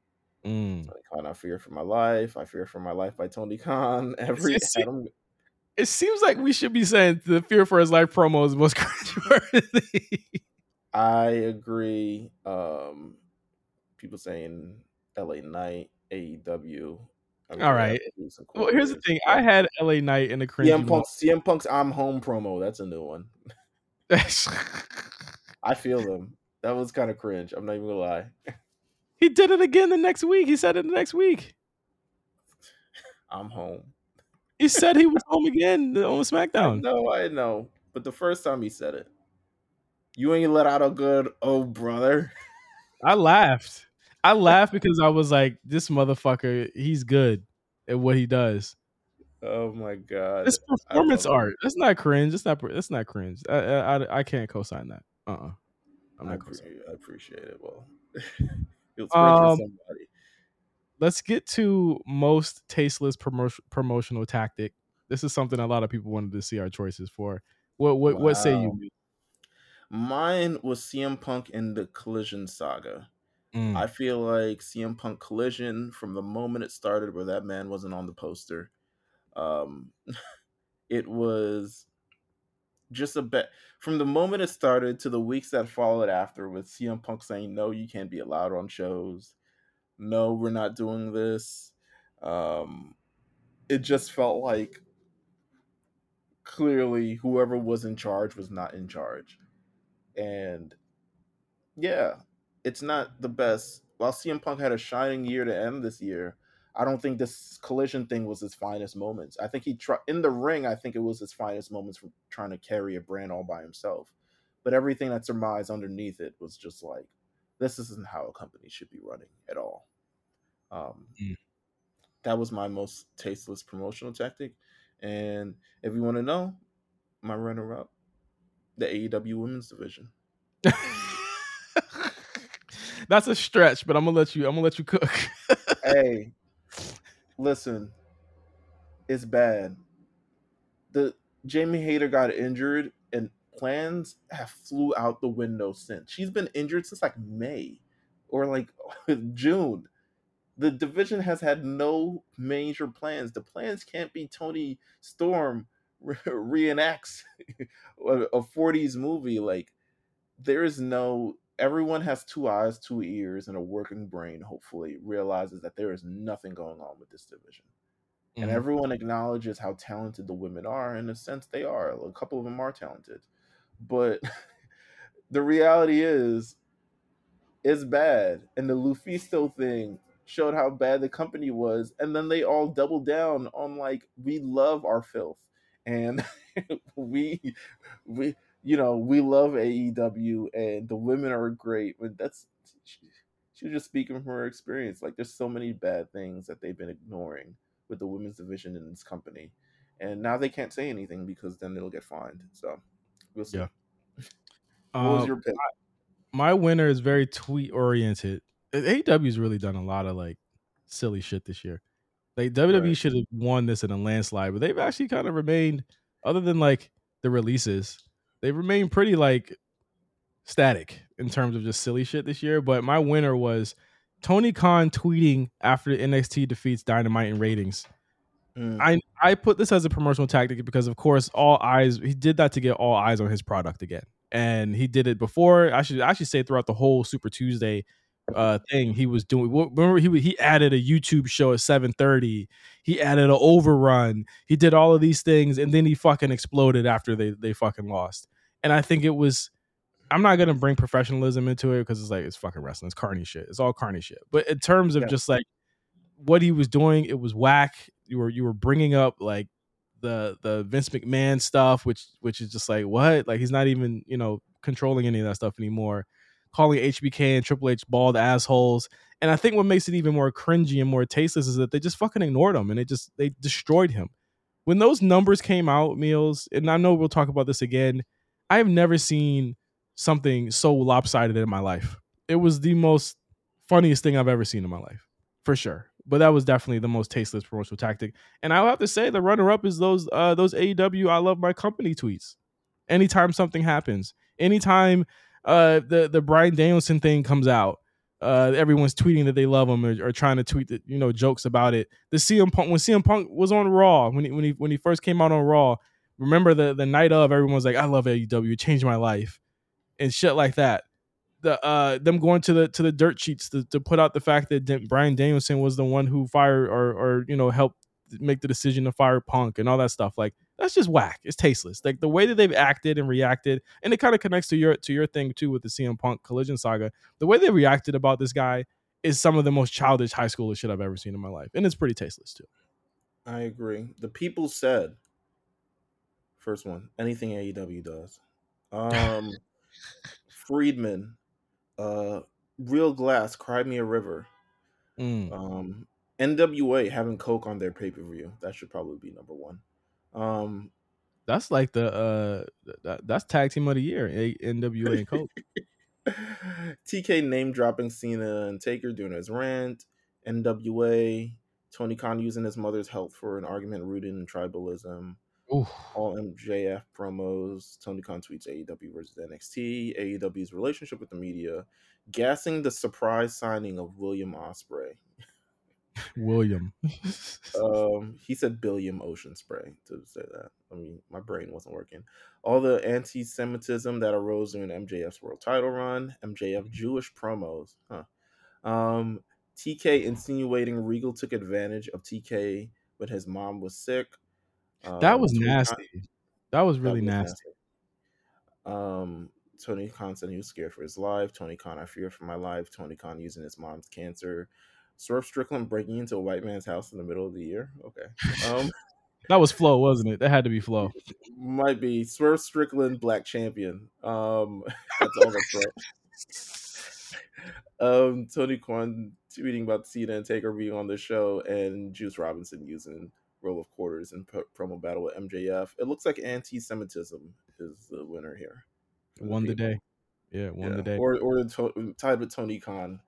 Mm. Tony Khan, I Fear For My Life. I Fear For My Life by Tony Khan. Every it, Adam... it seems like we should be saying the Fear For His Life promo is the most cringeworthy. I agree. Um, people saying L A Knight, A E W. I mean, all right. Well, here's the thing. I had L A Knight in the cringe. C M Punk's, C M Punk's I'm Home promo. That's a new one. I feel them. That was kind of cringe. I'm not even going to lie. He did it again the next week. He said it the next week. I'm home. He said he was home again on SmackDown. No, I know. But the first time he said it, you ain't let out a good oh brother. I laughed. I laughed because I was like, this motherfucker, he's good at what he does. Oh my God. It's performance art. That's not cringe. That's not that's not cringe. I I, I can't co-sign that. Uh-uh. I'm not I, co-signing. I appreciate it. Well, it was um, somebody. Let's get to most tasteless promo- promotional tactic. This is something a lot of people wanted to see our choices for. What what wow. what say you? Mine was C M Punk in the Collision saga. Mm. I feel like C M Punk Collision, from the moment it started where that man wasn't on the poster, um, it was just a bet. From the moment it started to the weeks that followed after with C M Punk saying, no, you can't be allowed on shows. No, we're not doing this. Um, it just felt like clearly whoever was in charge was not in charge. And yeah. It's not the best. While C M Punk had a shining year to end this year, I don't think this Collision thing was his finest moments. I think he tried in the ring. I think it was his finest moments from trying to carry a brand all by himself. But everything that surmised underneath it was just like, this isn't how a company should be running at all. Um, mm. That was my most tasteless promotional tactic. And if you want to know, my runner-up, the A E W Women's Division. That's a stretch, but I'm gonna let you. I'm gonna let you cook. Hey, listen, it's bad. The Jamie Hayter got injured, and plans have flew out the window since. She's been injured since like May or like June. The division has had no major plans. The plans can't be Tony Storm re- reenacts a forties movie. Like there is no. Everyone has two eyes, two ears, and a working brain, hopefully, realizes that there is nothing going on with this division. Mm-hmm. And everyone acknowledges how talented the women are. In a sense, they are. A couple of them are talented. But the reality is, it's bad. And the Lufisto thing showed how bad the company was. And then they all doubled down on, like, we love our filth. And we... we you know, we love A E W and the women are great, but that's she, she was just speaking from her experience. Like, there's so many bad things that they've been ignoring with the women's division in this company, and now they can't say anything because then they'll get fined. So, we'll see. Yeah. What was um, your pick? My winner is very tweet oriented. A E W's really done a lot of like silly shit this year. Like, W W E right. should have won this in a landslide, but they've actually kind of remained, other than like the releases. They remain pretty like static in terms of just silly shit this year. But my winner was Tony Khan tweeting after N X T defeats Dynamite in ratings. Mm. I I put this as a promotional tactic because, of course, all eyes he did that to get all eyes on his product again, and he did it before. I should I should say throughout the whole Super Tuesday uh, thing he was doing. Remember he he added a YouTube show at seven thirty. He added an overrun. He did all of these things, and then he fucking exploded after they they fucking lost. And I think it was, I'm not going to bring professionalism into it because it's like, it's fucking wrestling. It's carny shit. It's all carny shit. But in terms of yeah. just like what he was doing, it was whack. You were, you were bringing up like the, the Vince McMahon stuff, which, which is just like, what? Like, he's not even, you know, controlling any of that stuff anymore. Calling H B K and Triple H bald assholes. And I think what makes it even more cringy and more tasteless is that they just fucking ignored him and it just, they destroyed him. When those numbers came out, Meals, and I know we'll talk about this again, I have never seen something so lopsided in my life. It was the most funniest thing I've ever seen in my life. for sure. But that was definitely the most tasteless promotional tactic. And I'll have to say the runner-up is those uh, those A E W I love my company tweets. Anytime something happens, anytime uh, the, the Bryan Danielson thing comes out, uh, everyone's tweeting that they love him or, or trying to tweet the, you know, jokes about it. The C M Punk, when C M Punk was on Raw, when he, when he, when he first came out on Raw, remember the, the night of, everyone's like, I love A E W, it changed my life and shit like that. The uh them going to the to the dirt sheets to, to put out the fact that De- Bryan Danielson was the one who fired or or you know helped make the decision to fire Punk and all that stuff. Like, that's just whack. It's tasteless. Like, the way that they've acted and reacted, and it kind of connects to your to your thing too with the C M Punk Collision saga. The way they reacted about this guy is some of the most childish high schooler shit I've ever seen in my life, and it's pretty tasteless too. I agree. The people said, first one, anything A E W does. Um, Friedman. Uh, Real Glass, Cry Me a River. Mm. Um, N W A having Coke on their pay-per-view. That should probably be number one. Um, that's like the uh, that, that's tag team of the year, N W A and Coke. T K name dropping Cena and Taker doing his rant. N W A, Tony Khan using his mother's help for an argument rooted in tribalism. Oof. All M J F promos. Tony Khan tweets A E W versus N X T. A E W's relationship with the media. Gassing the surprise signing of William Ospreay. William. um, he said Billiam Ocean Spray to say that. I mean, my brain wasn't working. All the anti-Semitism that arose during M J F's world title run. M J F Jewish promos. Huh. Um, T K insinuating Regal took advantage of T K when his mom was sick. That um, was nasty. Con- that was really that was nasty. nasty. Um, Tony Khan said he was scared for his life. Tony Khan, I fear for my life. Tony Khan using his mom's cancer. Swerve Strickland breaking into a white man's house in the middle of the year. Okay. Um, that was Flo, wasn't it? That had to be Flo. Might be. Swerve Strickland, black champion. Um, that's all that's right. Um, Tony Khan tweeting about Cena and Taker being on the show, and Juice Robinson using roll of quarters and p- promo battle with M J F. It looks like anti-Semitism is the winner here. Won the, the day. Yeah, won yeah. the day. Or, or to- tied with Tony Khan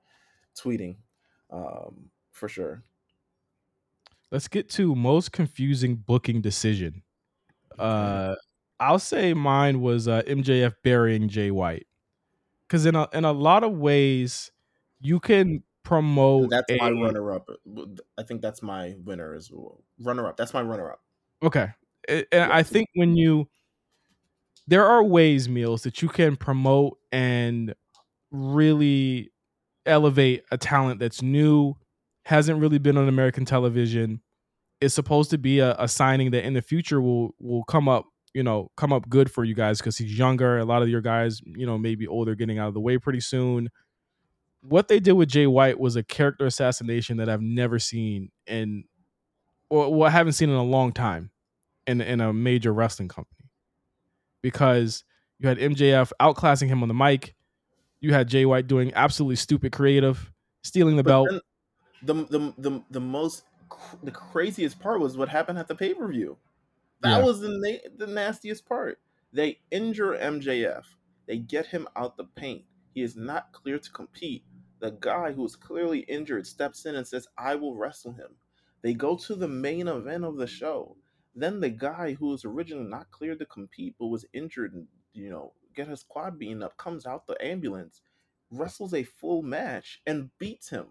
tweeting, um, for sure. Let's get to most confusing booking decision. Uh, I'll say mine was uh, M J F burying Jay White. Because in a, in a lot of ways, you can promote that's a... my runner-up. I think that's my winner as well. Runner-up. That's my runner-up. Okay. And I think when you... There are ways, Meals, that you can promote and really elevate a talent that's new, hasn't really been on American television, is supposed to be a, a signing that in the future will will come up, you know, come up good for you guys because he's younger. A lot of your guys, you know, maybe older, getting out of the way pretty soon. What they did with Jay White was a character assassination that I've never seen in, or well, I haven't seen in a long time in, in a major wrestling company, because you had M J F outclassing him on the mic. You had Jay White doing absolutely stupid creative, stealing the but belt. The, the, the, the most, the craziest part was what happened at the pay-per-view. That yeah. was the, na- the nastiest part. They injure M J F. They get him out the paint. He is not clear to compete. The guy who is clearly injured steps in and says, I will wrestle him. They go to the main event of the show. Then the guy who was originally not cleared to compete but was injured and, you know, get his quad beaten up, comes out the ambulance, wrestles a full match, and beats him.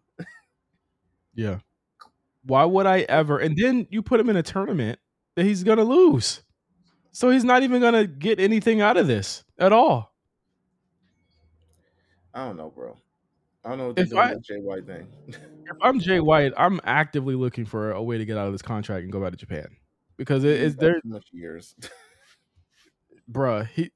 Yeah. Why would I ever? And then you put him in a tournament that he's going to lose. So he's not even going to get anything out of this at all. I don't know, bro. I don't know what they're doing with the Jay White thing. If I'm Jay White, I'm actively looking for a way to get out of this contract and go back to Japan, because it is there. Too much years, bro. He,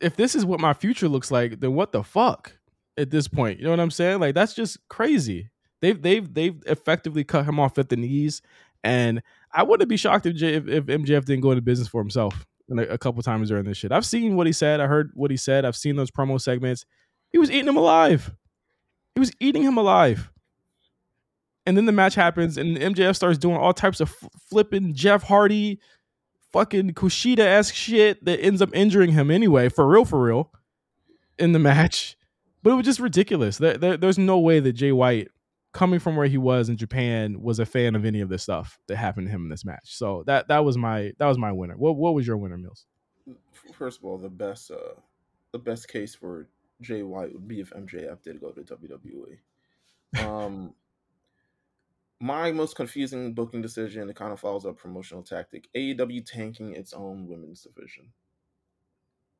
if this is what my future looks like, then what the fuck? At this point, you know what I'm saying? Like, that's just crazy. They've they've they've effectively cut him off at the knees, and I wouldn't be shocked if Jay, if, if M J F didn't go into business for himself a, a couple times during this shit. I've seen what he said. I heard what he said. I've seen those promo segments. He was eating him alive. He was eating him alive. And then the match happens, and M J F starts doing all types of f- flipping Jeff Hardy, fucking Kushida-esque shit that ends up injuring him anyway, for real, for real, in the match. But it was just ridiculous. There, there, there's no way that Jay White coming from where he was in Japan, was a fan of any of this stuff that happened to him in this match. So that that was my that was my winner. What what was your winner, Mills? First of all, the best uh, the best case for Jay White would be if M J F did go to W W E. Um, my most confusing booking decision, it kind of follows up promotional tactic. A E W tanking its own women's division.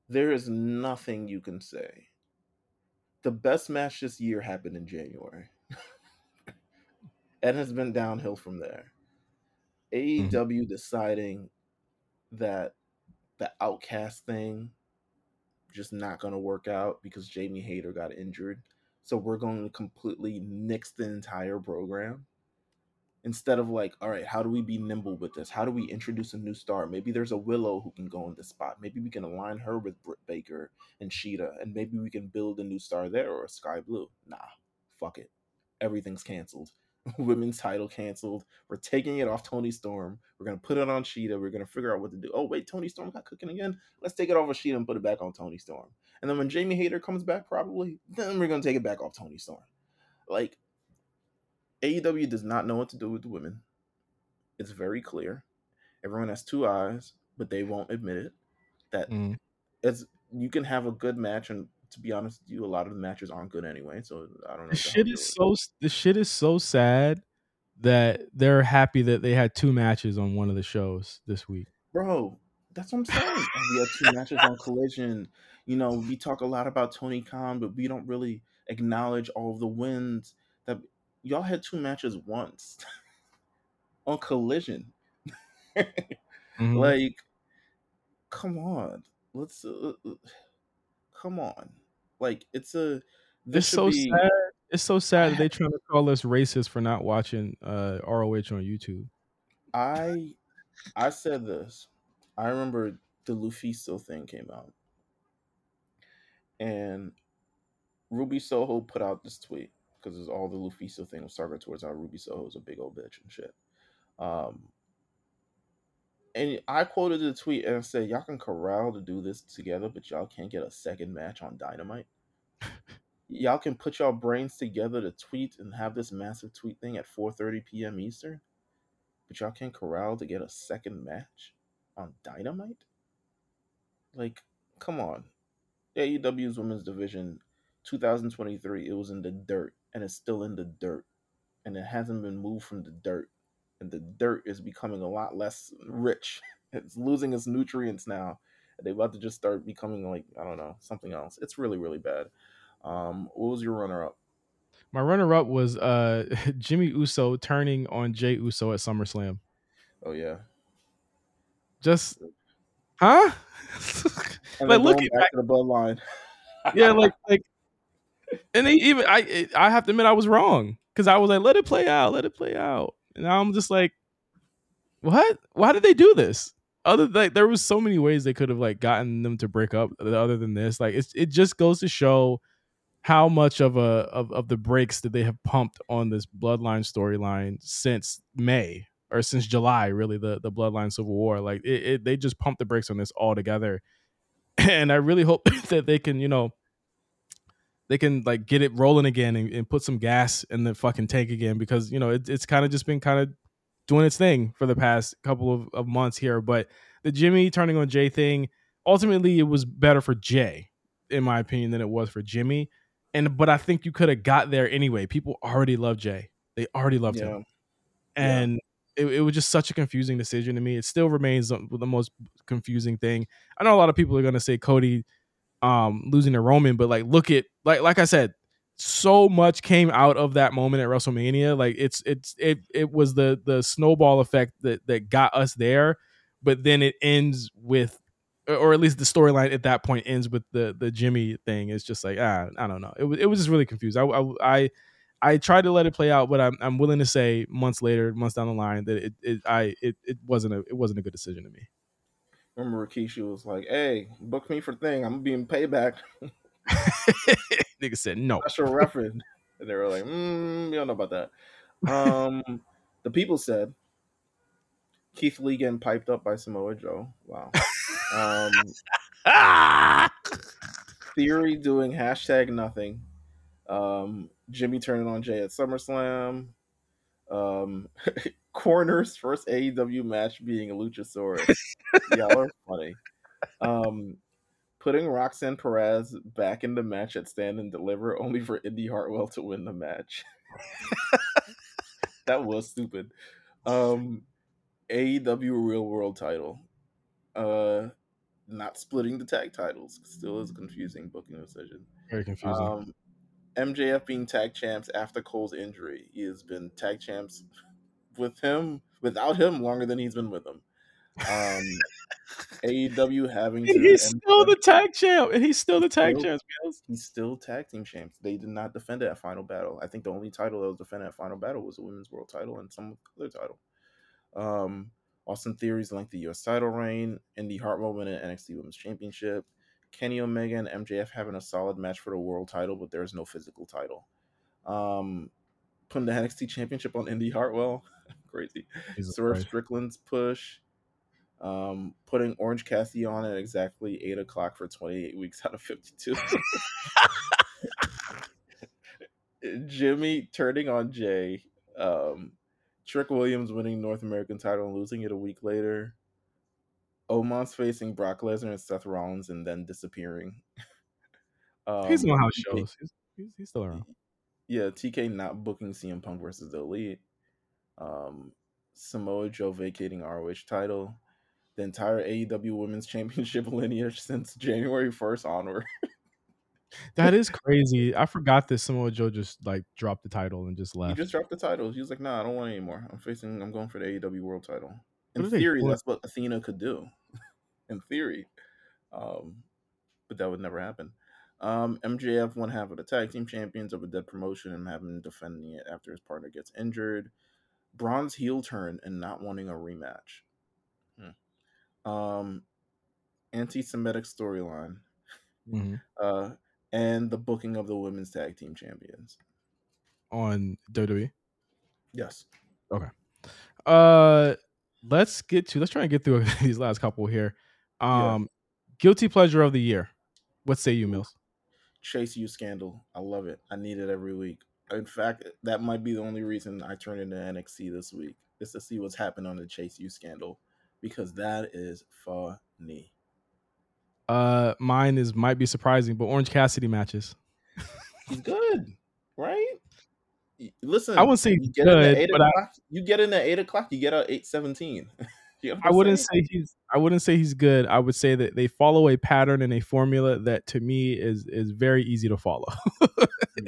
There is nothing you can say. The best match this year happened in January. And has been downhill from there. A E W mm-hmm. deciding that the Outcast thing just not going to work out because Jamie Hayter got injured. So we're going to completely nix the entire program. Instead of like, all right, how do we be nimble with this? How do we introduce a new star? Maybe there's a Willow who can go in this spot. Maybe we can align her with Britt Baker and Sheeta, and maybe we can build a new star there, or a Sky Blue. Nah, fuck it. Everything's canceled. Women's title canceled. We're taking it off Toni Storm. We're going to put it on Sheeta. We're going to figure out what to do. Oh, wait, Toni Storm got cooking again? Let's take it off of Sheeta and put it back on Toni Storm. And then when Jamie Hayter comes back, probably, then we're going to take it back off Toni Storm. Like, A E W does not know what to do with the women. It's very clear. Everyone has two eyes, but they won't admit it. That mm. it's, you can have a good match, and to be honest with you, a lot of the matches aren't good anyway, so I don't know. The shit is so the shit is so sad that they're happy that they had two matches on one of the shows this week. Bro, that's what I'm saying. We had two matches on Collision. You know, we talk a lot about Tony Khan, but we don't really acknowledge all of the wins that y'all had. Two matches once on Collision. mm-hmm. Like, come on, let's. Uh, uh, Come on, like it's a. This it's so be... sad. It's so sad that they trying to call us racist for not watching uh, R O H on YouTube. I, I said this. I remember the Lufisto thing came out, and Ruby Soho put out this tweet because it's all the Lufisto thing was targeted towards how Ruby Soho is a big old bitch and shit. Um, And I quoted the tweet and I said, y'all can corral to do this together, but y'all can't get a second match on Dynamite. Y'all can put y'all brains together to tweet and have this massive tweet thing at four thirty p.m. Eastern, but y'all can't corral to get a second match on Dynamite? Like, come on. A E W's women's division, two thousand twenty-three, it was in the dirt, and it's still in the dirt, and it hasn't been moved from the dirt. And the dirt is becoming a lot less rich. It's losing its nutrients now. They're about to just start becoming like, I don't know, something else. It's really, really bad. Um, what was your runner-up? My runner-up was uh, Jimmy Uso turning on Jey Uso at SummerSlam. Oh, yeah. Just, huh? And like, look at back to the bloodline. Yeah, like, like, and they even, I, I have to admit I was wrong. Because I was like, let it play out, let it play out. And now I'm just like, what? Why did they do this? Other than, like, there was so many ways they could have like gotten them to break up. Other than this, like it's, it just goes to show how much of a of, of the brakes that they have pumped on this Bloodline storyline since May or since July, really the the Bloodline Civil War. Like it, it, they just pumped the brakes on this altogether. And I really hope that they can, you know, they can like get it rolling again and, and put some gas in the fucking tank again, because, you know, it, it's kind of just been kind of doing its thing for the past couple of, of months here. But the Jimmy turning on Jay thing, ultimately it was better for Jay, in my opinion, than it was for Jimmy. And, but I think you could have got there anyway. People already love Jay. They already loved yeah. him. And yeah. It, it was just such a confusing decision to me. It still remains the, the most confusing thing. I know a lot of people are going to say Cody um losing to Roman, but like look at like like I said, so much came out of that moment at WrestleMania. Like it's it's it it was the the snowball effect that that got us there, but then it ends with, or at least the storyline at that point ends with the the Jimmy thing. It's just like ah, I don't know. It was it was just really confused. I I I, I tried to let it play out, but I'm I'm willing to say months later, months down the line, that it, it I it it wasn't a it wasn't a good decision to me. Remember, Rikishi was like, hey, book me for thing. I'm being payback. Nigga said no. Special reference. And they were like, mm, we don't know about that. Um, the people said, Keith Lee getting piped up by Samoa Joe. Wow. Um, Theory doing hashtag nothing. Um, Jimmy turning on Jay at SummerSlam. Um, Corner's first A E W match being a Luchasaurus. Y'all are funny. Um, putting Roxanne Perez back in the match at Stand and Deliver, only for Indy Hartwell to win the match. That was stupid. Um, A E W Real World title. Uh, not splitting the tag titles. Still is a confusing booking decision. Very confusing. Um, M J F being tag champs after Cole's injury. He has been tag champs with him, without him, longer than he's been with him. Um, A E W having to... He's still M J F. The tag champ, and he's still the tag he's still, champ. He's still tag team champs. They did not defend it at Final Battle. I think the only title that was defended at Final Battle was the Women's World title and some other title. Um, Austin Theory's length of U S title reign, Indy Hartwell winning N X T Women's Championship, Kenny Omega and M J F having a solid match for the world title, but there is no physical title. Um, putting the N X T Championship on Indy Hartwell. Crazy. Jesus Swerve Christ. Strickland's push. Um, putting Orange Cassidy on at exactly eight o'clock for twenty-eight weeks out of fifty-two. Jimmy turning on Jay. Um, Trick Williams winning North American title and losing it a week later. Oman's facing Brock Lesnar and Seth Rollins and then disappearing. um, he's on house shows. He's, he's, he's still around. Yeah, T K not booking C M Punk versus The Elite. Um, Samoa Joe vacating R O H title. The entire A E W Women's Championship lineage since January first onward. That is crazy. I forgot that Samoa Joe just like dropped the title and just left. He just dropped the title. He was like, nah, I don't want it anymore. I'm facing, I'm going for the A E W World title. In theory, that's what Athena could do. In theory. Um, but that would never happen. Um, M J F won half of the tag team champions of a dead promotion and having defending it after his partner gets injured. Braun's heel turn and not wanting a rematch. Hmm. Um, anti-Semitic storyline. Mm-hmm. Uh, and the booking of the women's tag team champions. On W W E? Yes. Okay. Uh... Let's get to, let's try and get through these last couple here. Um, yeah. Guilty pleasure of the year. What say you, Mills? Chase U scandal. I love it. I need it every week. In fact, that might be the only reason I turned into N X T this week, is to see what's happened on the Chase U scandal, because that is funny. Uh, mine is might be surprising, but Orange Cassidy matches. He's good, right? Listen, I wouldn't say you get good, in but I, you get in at eight o'clock, you get out eight seventeen. You know I wouldn't saying? say he's. I wouldn't say he's good. I would say that they follow a pattern and a formula that, to me, is is very easy to follow.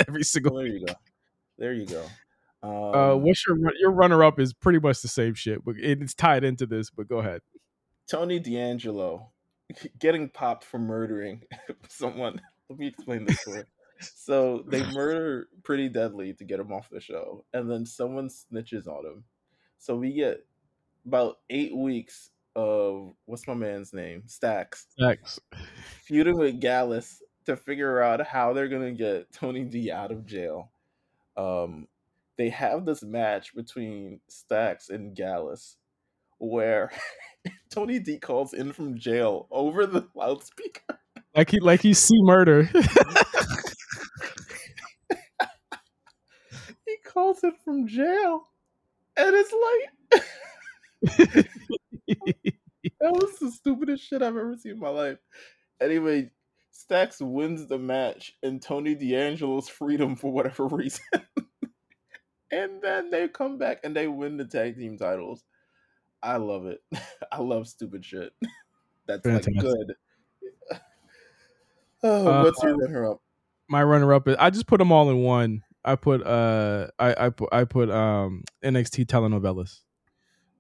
Every single. Well, there you go. There you go. Um, uh, what's your your runner up is pretty much the same shit, but it's tied into this. But go ahead. Tony D'Angelo getting popped for murdering someone. Let me explain this for you. So they murder Pretty Deadly to get him off the show, and then someone snitches on him. So we get about eight weeks of what's my man's name? Stacks. Stacks. Feuding with Gallus to figure out how they're gonna get Tony D out of jail. Um, they have this match between Stacks and Gallus where Tony D calls in from jail over the loudspeaker. Like he like he see murder. Calls it from jail, and it's like that was the stupidest shit I've ever seen in my life. Anyway, Stax wins the match and Tony D'Angelo's freedom for whatever reason, and then they come back and they win the tag team titles. I love it. I love stupid shit. That's fantastic. Like good. Oh, uh, what's your runner up? My runner up is I just put them all in one. I put uh I I put I put um N X T telenovelas.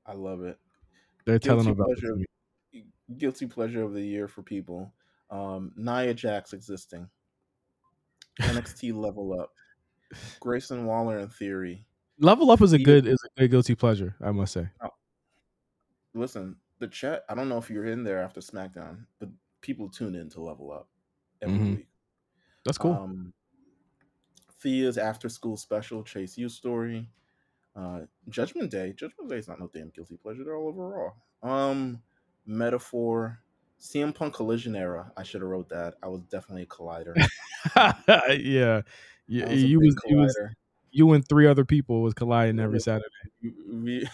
I love it. They're guilty telenovelas. Pleasure of, guilty pleasure of the year for people. Um, Nia Jax existing. N X T Level Up. Grayson Waller in Theory. Level Up is a good is a good guilty pleasure, I must say. Oh. Listen, the chat. I don't know if you're in there after SmackDown, but people tune in to Level Up every mm-hmm. week. That's cool. Um, Thea's after school special, Chase U story, uh, Judgment Day. Judgment Day is not no damn guilty pleasure. They're all over Raw. Um, Metaphor, C M Punk Collision era. I should have wrote that. I was definitely a collider. yeah, Yeah, was you, was, you was you and three other people was colliding every yeah. Saturday. We,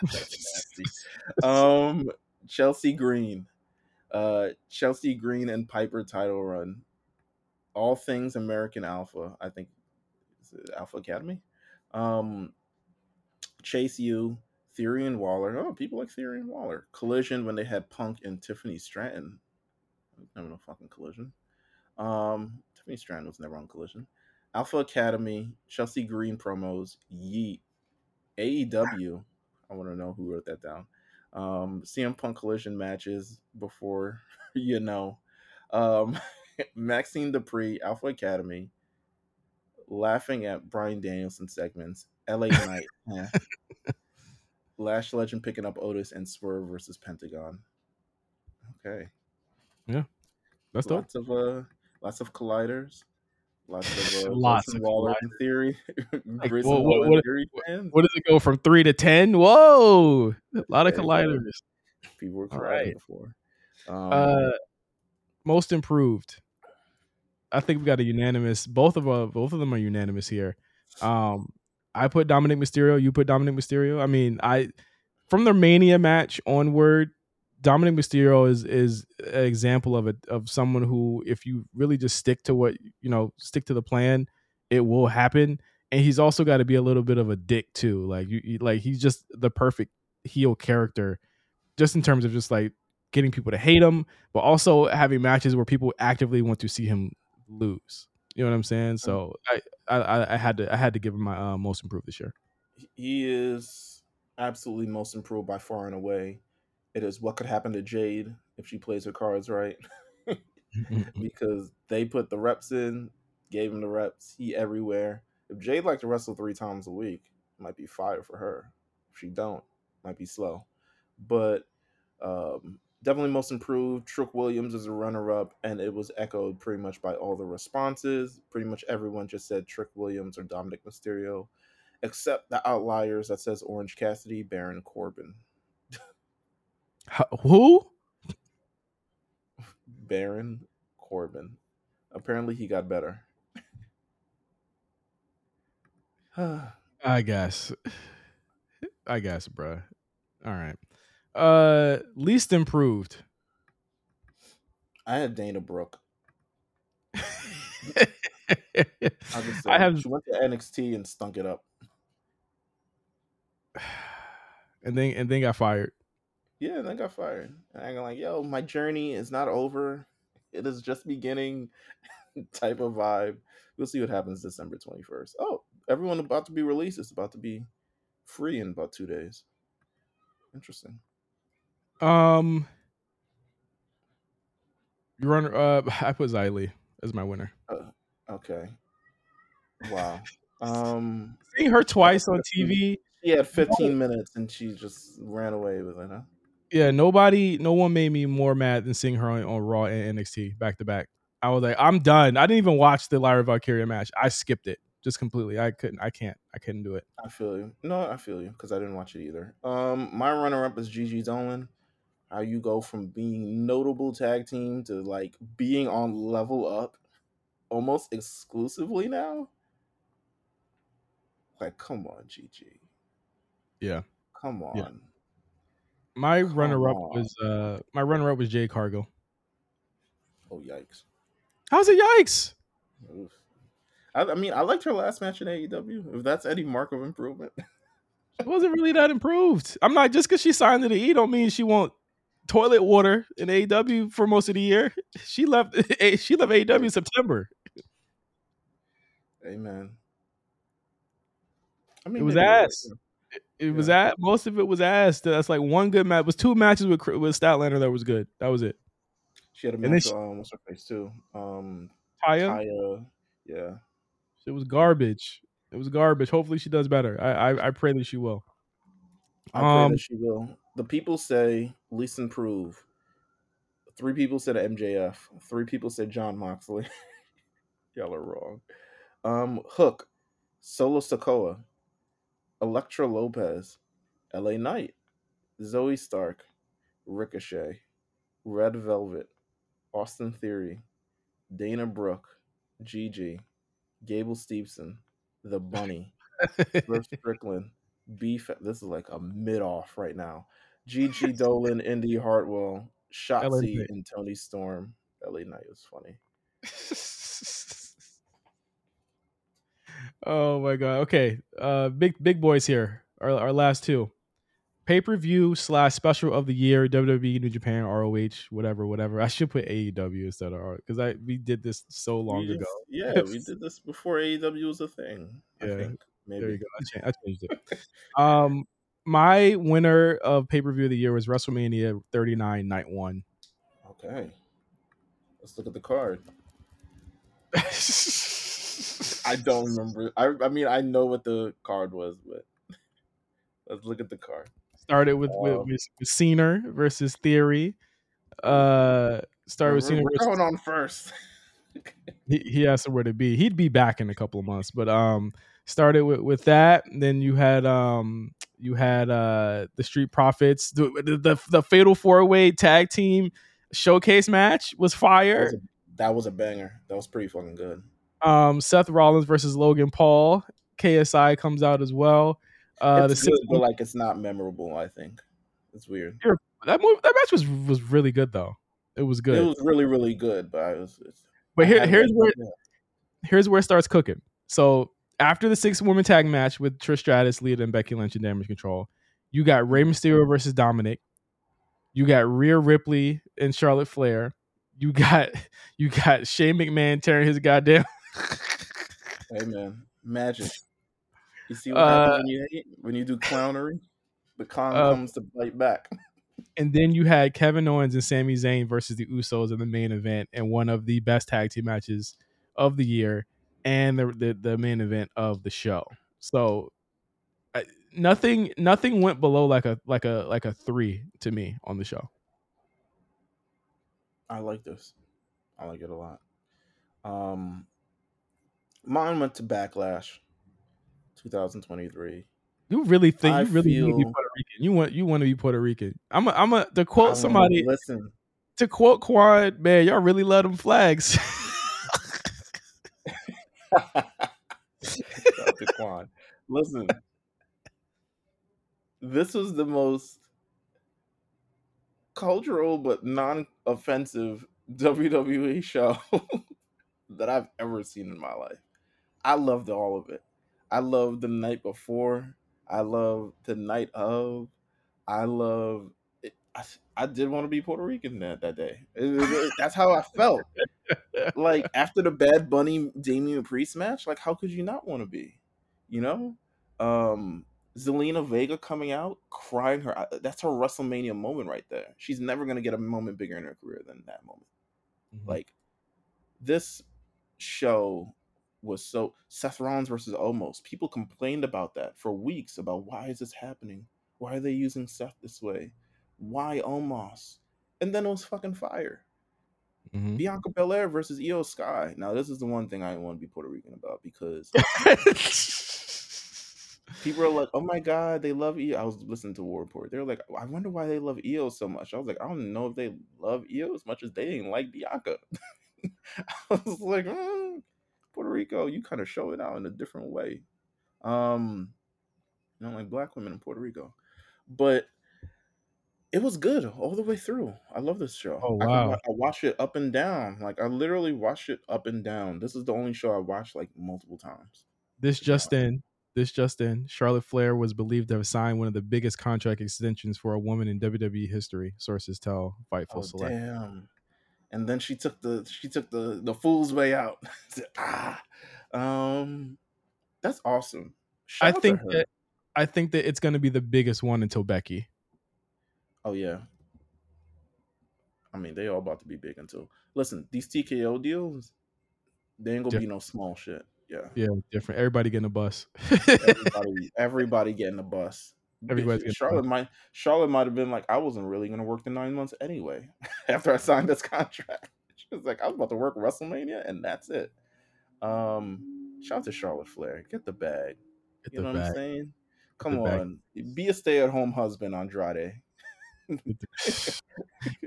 that's nasty. um, Chelsea Green, uh, Chelsea Green and Piper title run. All things American Alpha, I think, is it Alpha Academy. Um, Chase U, Therian Waller. Oh, people like Therian Waller. Collision when they had Punk and Tiffany Stratton. I don't know, fucking Collision. Um, Tiffany Stratton was never on Collision. Alpha Academy, Chelsea Green promos, Yeet, A E W. I want to know who wrote that down. Um, C M Punk Collision matches before, you know. Um, Maxine Dupree, Alpha Academy, laughing at Bryan Danielson segments, L A Knight, eh. Lash Legend picking up Otis, and Swerve versus Pentagon. Okay. Yeah. That's dope. Lots of, uh, lots of colliders. Lots of, uh, lots of Waller in theory. Like, whoa, what, what, in theory what does it go from three to ten? Whoa. A lot of colliders. People were crying right. before. Um, uh, most improved. I think we got a unanimous. Both of uh, both of them are unanimous here. Um, I put Dominic Mysterio. You put Dominic Mysterio. I mean, I from their Mania match onward, Dominic Mysterio is is an example of a of someone who, if you really just stick to what you know, stick to the plan, it will happen. And he's also got to be a little bit of a dick too. Like you, like he's just the perfect heel character, just in terms of just like getting people to hate him, but also having matches where people actively want to see him lose. You know what I'm saying? So I, I, I had to I had to give him my uh, most improved this year. He is absolutely most improved by far and away. It is what could happen to Jade if she plays her cards right, because they put the reps in, gave him the reps. He everywhere. If Jade liked to wrestle three times a week, it might be fire for her. If she don't, it might be slow. But um, definitely most improved. Trick Williams is a runner-up, and it was echoed pretty much by all the responses. Pretty much everyone just said Trick Williams or Dominic Mysterio, except the outliers that says Orange Cassidy, Baron Corbin. Who? Baron Corbin. Apparently he got better. I guess. I guess, bro. All right. Uh, least improved. I had Dana Brooke. I, just I have. She went to N X T and stunk it up, and then and then got fired. Yeah, and then got fired. And I'm like, yo, my journey is not over; it is just beginning. Type of vibe. We'll see what happens December twenty-first. Oh, everyone about to be released is about to be free in about two days. Interesting. Um, your runner up, I put Xylee as my winner. Uh, okay. Wow. Um, seeing her twice on T V. She had fifteen minutes and she just ran away with it, huh? Yeah, nobody, no one made me more mad than seeing her on, on Raw and N X T back to back. I was like, I'm done. I didn't even watch the Lyra Valkyria match. I skipped it just completely. I couldn't, I can't, I couldn't do it. I feel you. No, I feel you because I didn't watch it either. Um, my runner up is Gigi Dolan. How you go from being notable tag team to like being on Level Up almost exclusively now? Like, come on, Gigi. Yeah. Come on. Yeah. My come runner up on. was uh, my runner up was Jay Cargill. Oh yikes! How's it yikes? Oof. I, I mean, I liked her last match in A E W. If that's any mark of improvement, it wasn't really that improved. I'm not just because she signed to the E don't mean she won't. Toilet water in A E W for most of the year. She left. She left A E W in September. Amen. I mean, it was ass. It, it yeah. was ass. Most of it was ass. That's like one good match. It was two matches with with Statlander that was good. That was it. She had a match. She, um, what's her face too? Um, Taya. Taya. Yeah. It was garbage. It was garbage. Hopefully, she does better. I I, I pray that she will. I pray um, that she will. The people say least improved. Three people said M J F. Three people said John Moxley. Y'all are wrong. Um, Hook, Solo Sikoa, Electra Lopez, L A Knight, Zoe Stark, Ricochet, Red Velvet, Austin Theory, Dana Brooke, Gigi, Gable Steveson, The Bunny, Swerve Strickland, Beef. This is like a mid-off right now. Gigi Dolan, Indy Hartwell, Shotzi, and Toni Storm. L A Knight was funny. Oh my god. Okay. Uh big big boys here. Our our last two. Pay-per-view slash special of the year, W W E, New Japan, R O H, whatever, whatever. I should put A E W instead of R O H because I we did this so long we just, ago. Yeah, we did this before A E W was a thing. Yeah. I think. Maybe. There you go. I changed, I changed it. um my winner of pay-per-view of the year was WrestleMania thirty-nine, night one. Okay. Let's look at the card. I don't remember. I I mean, I know what the card was, but let's look at the card. Started with, um, with, with Cena versus Theory. Uh, started with Cena. We're going on first. he, he asked where to be. He'd be back in a couple of months, but um, started with, with that. And then you had um, you had uh, the Street Profits. The the, the, the Fatal Four Way Tag Team Showcase match was fire. That was, a, that was a banger. That was pretty fucking good. Um, Seth Rollins versus Logan Paul. K S I comes out as well. Uh, it's the good, but like it's not memorable. I think it's weird. That move, that match was was really good though. It was good. It was really really good. But I was. But here, I here's where it, here's where it starts cooking. So after the six woman tag match with Trish Stratus, Lita, and Becky Lynch in Damage Control, you got Rey Mysterio versus Dominic. You got Rhea Ripley and Charlotte Flair. You got you got Shane McMahon tearing his goddamn. Hey man, magic. You see what happens uh, when you hate? When you do clownery, the con uh, comes to bite back. And then you had Kevin Owens and Sami Zayn versus the Usos in the main event, and one of the best tag team matches of the year, and the the, the main event of the show. So I, nothing nothing went below like a like a like a three to me on the show. I like this. I like it a lot. Um, mine went to Backlash. twenty twenty-three. You really think I you really feel, need to be Puerto Rican? You want you want to be Puerto Rican? I'm a, I'm a, to quote I somebody. Listen, to quote Quad, man, y'all really love them flags. To Quad, listen. This was the most cultural but non-offensive W W E show that I've ever seen in my life. I loved all of it. I love the night before. I love the night of. I love. It. I, I did want to be Puerto Rican that, that day. It, it, it, that's how I felt. Like after the Bad Bunny Damian Priest match, like how could you not want to be? You know, um, Zelina Vega coming out crying her. That's her WrestleMania moment right there. She's never gonna get a moment bigger in her career than that moment. Mm-hmm. Like this show. Was so Seth Rollins versus Omos. People complained about that for weeks about why is this happening? Why are they using Seth this way? Why Omos? And then it was fucking fire. Mm-hmm. Bianca Belair versus Io Sky. Now this is the one thing I want to be Puerto Rican about because people are like, oh my God, they love Io. I was listening to War Report. They were like, I wonder why they love Io so much. I was like, I don't know if they love Io as much as they didn't like Bianca. I was like, hmm. Puerto Rico, you kind of show it out in a different way. Um, you know, like black women in Puerto Rico. But it was good all the way through. I love this show. Oh, wow. I, I watch it up and down. Like, I literally watch it up and down. This is the only show I watched, like, multiple times. This just in. This just in. Charlotte Flair was believed to have signed one of the biggest contract extensions for a woman in W W E history, sources tell Fightful oh, Select. Damn. And then she took the she took the, the fool's way out. Said, ah, um, that's awesome. Shout I think that I think that it's going to be the biggest one until Becky. Oh yeah. I mean, they all about to be big until. Listen, these T K O deals, they ain't gonna different. Be no small shit. Yeah, yeah, different. Everybody getting a bus. everybody, everybody getting a bus. Everybody's Charlotte might Charlotte might have been like, I wasn't really going to work the nine months anyway. After I signed this contract, she was like, I was about to work WrestleMania, and that's it. Um, shout out to Charlotte Flair, get the bag. Get you know bag. What I'm saying? Come on, bag. Be a stay-at-home husband, Andrade.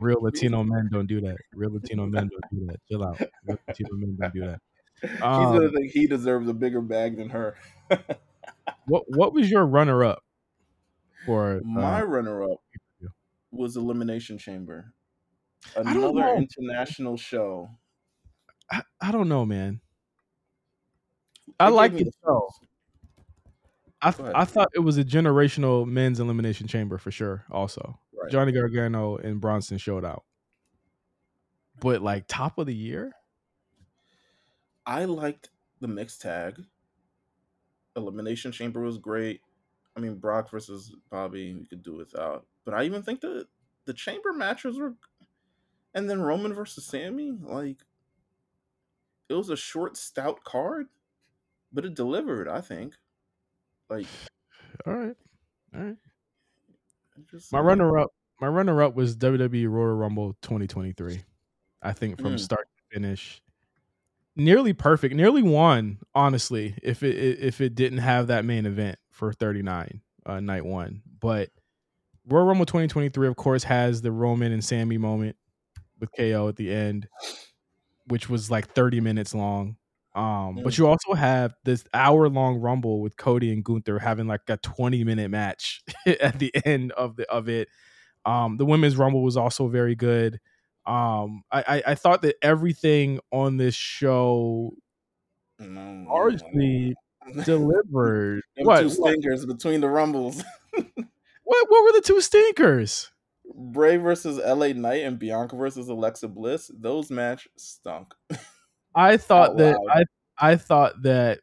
Real Latino men don't do that. Real Latino men don't do that. Chill out. Real Latino men don't do that. um, He's gonna think he deserves a bigger bag than her. what What was your runner up? For uh, my runner up was Elimination Chamber, another international show. I, I don't know, man. I like the show. I th- I thought it was a generational men's elimination chamber for sure. Also, right. Johnny Gargano and Bronson showed out, but like top of the year, I liked the mixed tag. Elimination chamber was great. I mean, Brock versus Bobby, we could do without. But I even think the the chamber matches were, and then Roman versus Sammy, like it was a short, stout card, but it delivered. I think. Like, all right, all right. My runner up, my runner up was W W E Royal Rumble twenty twenty-three. I think from mm. start to finish, nearly perfect, nearly won. Honestly, if it if it didn't have that main event for thirty-nine uh, night one, but Royal Rumble twenty twenty-three, of course, has the Roman and Sammy moment with K O at the end, which was like thirty minutes long. Um, but you also have this hour long rumble with Cody and Gunther having like a twenty minute match at the end of the, of it. Um, the women's rumble was also very good. Um, I, I, I thought that everything on this show mm-hmm. largely delivered. What two stinkers what? between the rumbles? what, what were the two stinkers? Bray versus L A Knight and Bianca versus Alexa Bliss. Those match stunk. I thought oh, that wow. I I thought that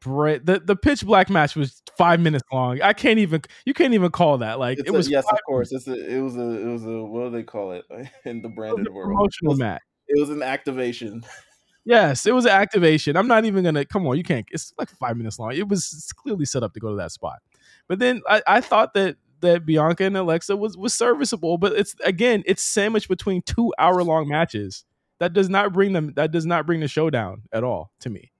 Bray, the, the pitch black match was five minutes long. I can't even you can't even call that like it's it was a, yes of course it's a, it was a it was a what do they call it in the branded world promotional it was, match. It was an activation. Yes, it was an activation. I'm not even gonna come on. You can't. It's like five minutes long. It was it's clearly set up to go to that spot. But then I, I thought that that Bianca and Alexa was was serviceable. But it's again it's sandwiched between two hour long matches. That does not bring them. That does not bring the show down at all to me.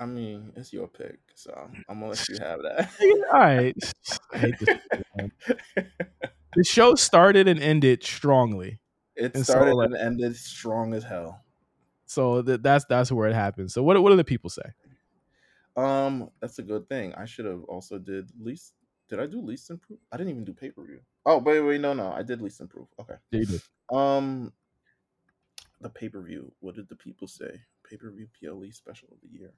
I mean, it's your pick, so I'm gonna let you have that. All right. I hate this shit, the show started and ended strongly. It and started so, like, and ended strong as hell. So th- that's that's where it happened. So what what do the people say? Um, that's a good thing. I should have also did least. Did I do least improve? I didn't even do pay per view. Oh wait, wait, no, no, I did least improve. Okay, yeah, you did. Um, the pay per view. What did the people say? Pay per view P L E special of the year.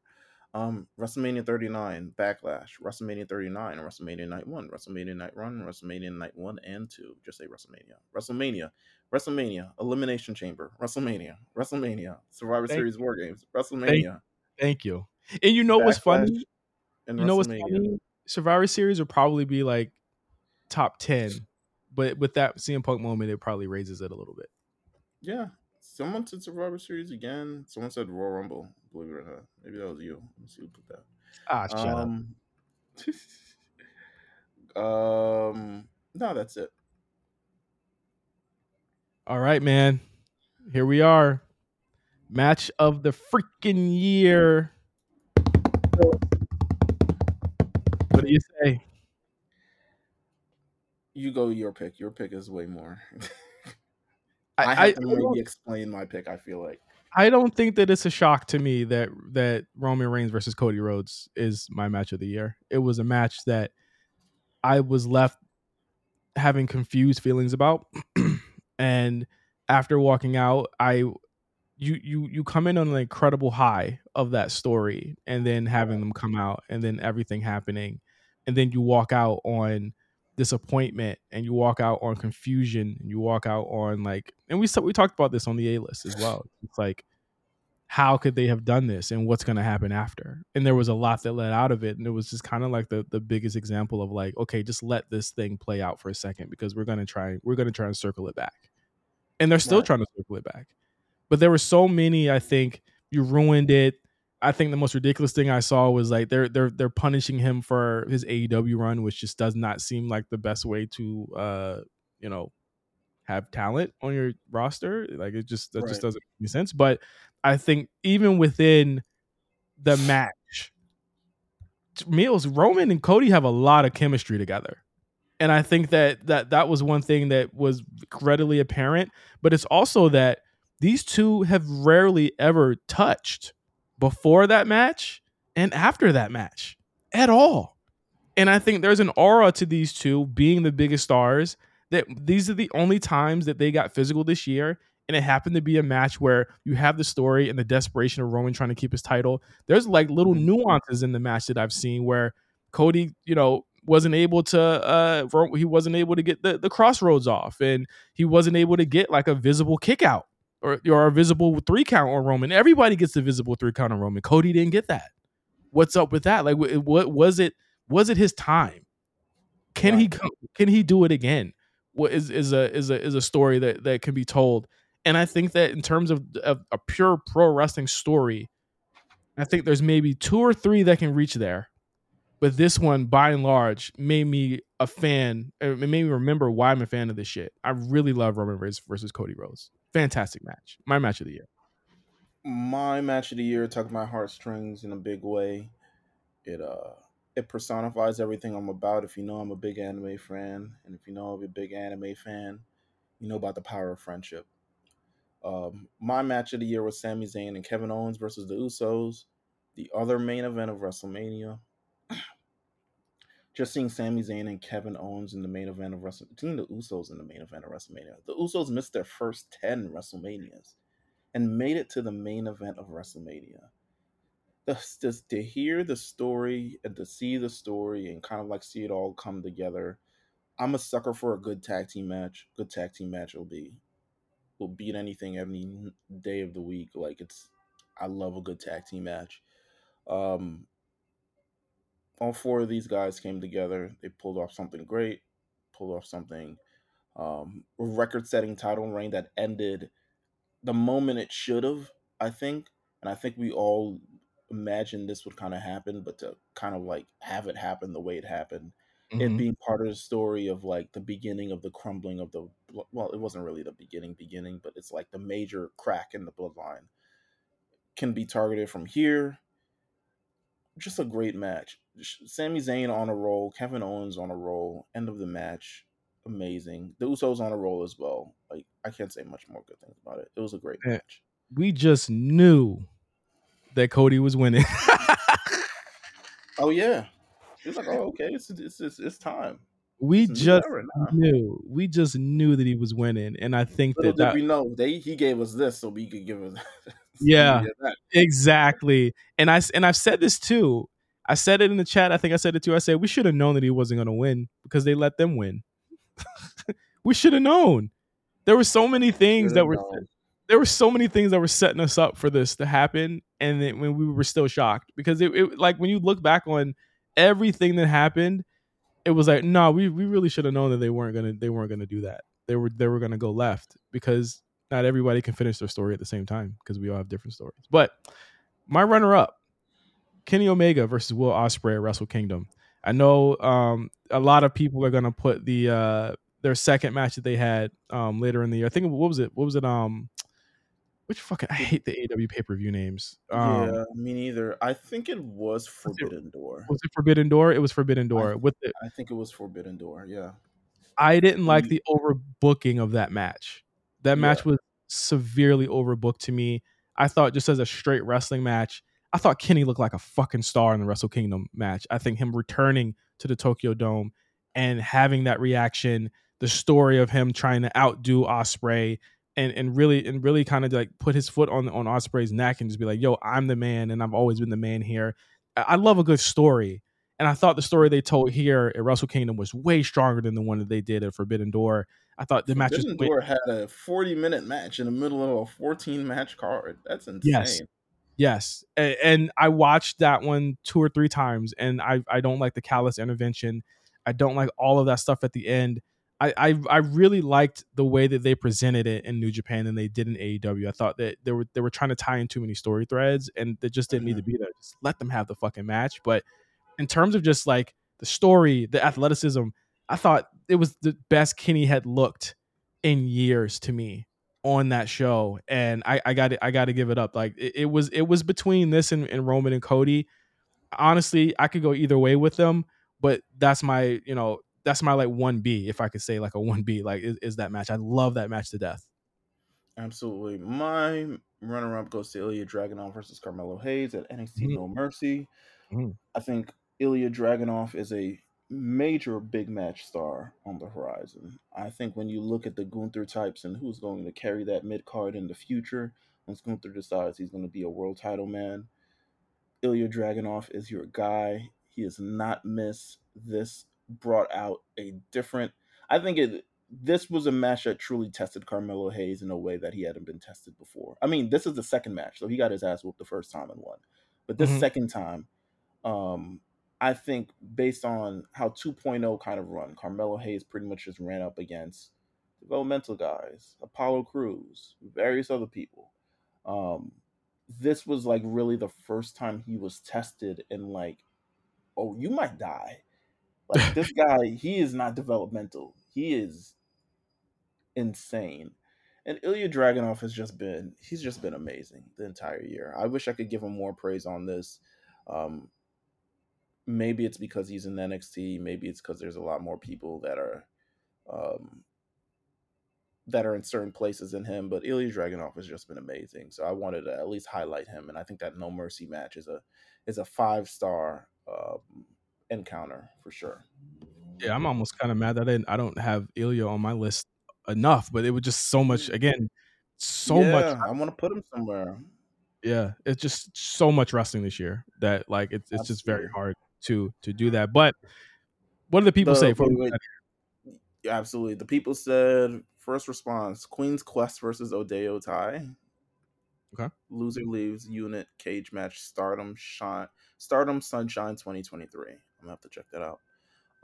Um, WrestleMania thirty-nine, Backlash, WrestleMania thirty-nine, WrestleMania Night One, WrestleMania Night One, WrestleMania Night One and Two. Just say WrestleMania, WrestleMania, WrestleMania, Elimination Chamber, WrestleMania, WrestleMania, Survivor Thank Series you. War Games, WrestleMania. Thank, Thank you. And you know Backlash what's funny? And you know what's funny? Survivor Series will probably be like top ten, but with that C M Punk moment, it probably raises it a little bit. Yeah. Someone said Survivor Series again. Someone said Royal Rumble, believe it or not. Maybe that was you. Let me see who put that. Ah, shut um, up. um, no, that's it. All right, man. Here we are. Match of the freaking year. What do you say? You go your pick. Your pick is way more. I, I have to I, maybe explain my pick, I feel like. I don't think that it's a shock to me that that Roman Reigns versus Cody Rhodes is my match of the year. It was a match that I was left having confused feelings about. And after walking out, I you you you come in on an incredible high of that story and then having them come out and then everything happening. And then you walk out on disappointment and you walk out on confusion and you walk out on like, and we we talked about this on the A-list as well. It's like, how could they have done this and what's going to happen after? And there was a lot that led out of it. And it was just kind of like the, the biggest example of like, okay, just let this thing play out for a second because we're going to try, we're going to try and circle it back. And they're still right. trying to circle it back. But there were so many, I think you ruined it. I think the most ridiculous thing I saw was like they're they're they're punishing him for his A E W run, which just does not seem like the best way to uh you know have talent on your roster. Like it just that right. just doesn't make any sense. But I think even within the match, Mills, Roman and Cody have a lot of chemistry together. And I think that that, that was one thing that was readily apparent, but it's also that these two have rarely ever touched before that match and after that match at all. And I think there's an aura to these two being the biggest stars that these are the only times that they got physical this year. And it happened to be a match where you have the story and the desperation of Roman trying to keep his title. There's like little nuances in the match that I've seen where Cody, you know, wasn't able to uh he wasn't able to get the, the crossroads off, and he wasn't able to get like a visible kick out or, or a visible three count on Roman. Everybody gets the visible three count on Roman. Cody didn't get that. What's up with that? Like, what was it? Was it his time? Can wow. he can he do it again? What is is a is a is a story that, that can be told. And I think that in terms of, of a pure pro wrestling story, I think there's maybe two or three that can reach there. But this one, by and large, made me a fan. It made me remember why I'm a fan of this shit. I really love Roman Reigns versus Cody Rhodes. Fantastic match. My match of the year. My match of the year tugged my heartstrings in a big way. It uh, it personifies everything I'm about. If you know I'm a big anime fan, and if you know I'm a big anime fan, you know about the power of friendship. Um, my match of the year was Sami Zayn and Kevin Owens versus the Usos, the other main event of WrestleMania. Just seeing Sami Zayn and Kevin Owens in the main event of WrestleMania, seeing the Usos in the main event of WrestleMania. The Usos missed their first ten WrestleManias and made it to the main event of WrestleMania. Just, just to hear the story and to see the story and kind of like see it all come together. I'm a sucker for a good tag team match. Good tag team match will be, will beat anything any day of the week. Like it's, I love a good tag team match. Um, All four of these guys came together. They pulled off something great, pulled off something um, record-setting title reign that ended the moment it should have, I think. And I think we all imagined this would kind of happen, but to kind of like have it happen the way it happened, mm-hmm. it being part of the story of like the beginning of the crumbling of the, well, it wasn't really the beginning, beginning, but it's like the major crack in the bloodline can be targeted from here. Just a great match. Sami Zayn on a roll, Kevin Owens on a roll, end of the match, amazing. The Usos on a roll as well. Like I can't say much more good things about it. It was a great Man, match. We just knew that Cody was winning. Oh yeah, it's like oh okay, it's it's it's, it's time. We it's just knew. We just knew that he was winning, and I think Little that, did that we know they he gave us this so we could give us. So yeah, exactly. And I and I've said this too. I said it in the chat. I think I said it too. I said we should have known that he wasn't going to win because they let them win. We should have known. There were so many things that were known. there were so many things that were setting us up for this to happen, and then when we were still shocked because it, it like when you look back on everything that happened, it was like no, nah, we we really should have known that they weren't gonna they weren't gonna do that. They were they were gonna go left because. Not everybody can finish their story at the same time because we all have different stories. But my runner-up, Kenny Omega versus Will Ospreay at Wrestle Kingdom. I know um, a lot of people are going to put the uh, their second match that they had um, later in the year. I think what was it? What was it? Um, which fucking I hate the A E W pay-per-view names. Um, yeah, me neither. I think it was Forbidden Door. Was it Forbidden Door? It was Forbidden Door. I, With the, I think it was Forbidden Door. Yeah. I didn't like the overbooking of that match. That match yeah. was severely overbooked to me. I thought just as a straight wrestling match, I thought Kenny looked like a fucking star in the Wrestle Kingdom match. I think him returning to the Tokyo Dome and having that reaction, the story of him trying to outdo Ospreay and, and really and really kind of like put his foot on, on Ospreay's neck and just be like, yo, I'm the man and I've always been the man here. I love a good story. And I thought the story they told here at Wrestle Kingdom was way stronger than the one that they did at Forbidden Door. I thought the match was Door had a forty minute match in the middle of a fourteen match card. That's insane. Yes. Yes. And, and I watched that one two or three times and I, I don't like the callous intervention. I don't like all of that stuff at the end. I, I, I really liked the way that they presented it in New Japan than they did in A E W. I thought that they were, they were trying to tie in too many story threads and that just didn't mm-hmm. need to be there. Just let them have the fucking match. But in terms of just like the story, the athleticism, I thought it was the best Kenny had looked in years to me on that show. And I, I got I got to give it up. Like it, it was it was between this and, and Roman and Cody. Honestly, I could go either way with them, but that's my, you know, that's my like one B, if I could say like a one B, like is, is that match. I love that match to death. Absolutely. My runner-up goes to Ilya Dragunov versus Carmelo Hayes at N X T No Mercy. Mm-hmm. I think Ilya Dragunov is a major big match star on the horizon. I think when you look at the Gunther types and who's going to carry that mid-card in the future, once Gunther decides he's going to be a world title man, Ilya Dragunov is your guy. He is not missed. This brought out a different... I think it... This was a match that truly tested Carmelo Hayes in a way that he hadn't been tested before. I mean, this is the second match, so he got his ass whooped the first time and won. But this mm-hmm. second time, um, I think based on how two point oh kind of run, Carmelo Hayes pretty much just ran up against developmental guys, Apollo Crews, various other people. Um, this was like really the first time he was tested and like, oh, you might die. Like this guy, he is not developmental. He is insane. And Ilya Dragunov has just been, he's just been amazing the entire year. I wish I could give him more praise on this. Um, maybe it's because he's in N X T. Maybe it's because there's a lot more people that are um, that are in certain places than him. But Ilya Dragunov has just been amazing. So I wanted to at least highlight him. And I think that No Mercy match is a, is a five-star um, encounter for sure. Yeah, I'm almost kind of mad that I didn't, I don't have Ilya on my list enough, but it was just so much, again, so yeah, much. I want to put him somewhere. Yeah, it's just so much wrestling this year that like it's it's Absolutely. Just very hard to to do that. But what do the people the, say? For wait, wait. Absolutely. The people said, first response, Queen's Quest versus Odayo Tai. Okay. Loser leaves unit cage match Stardom Shine, Stardom Sunshine twenty twenty-three. I'm going to have to check that out.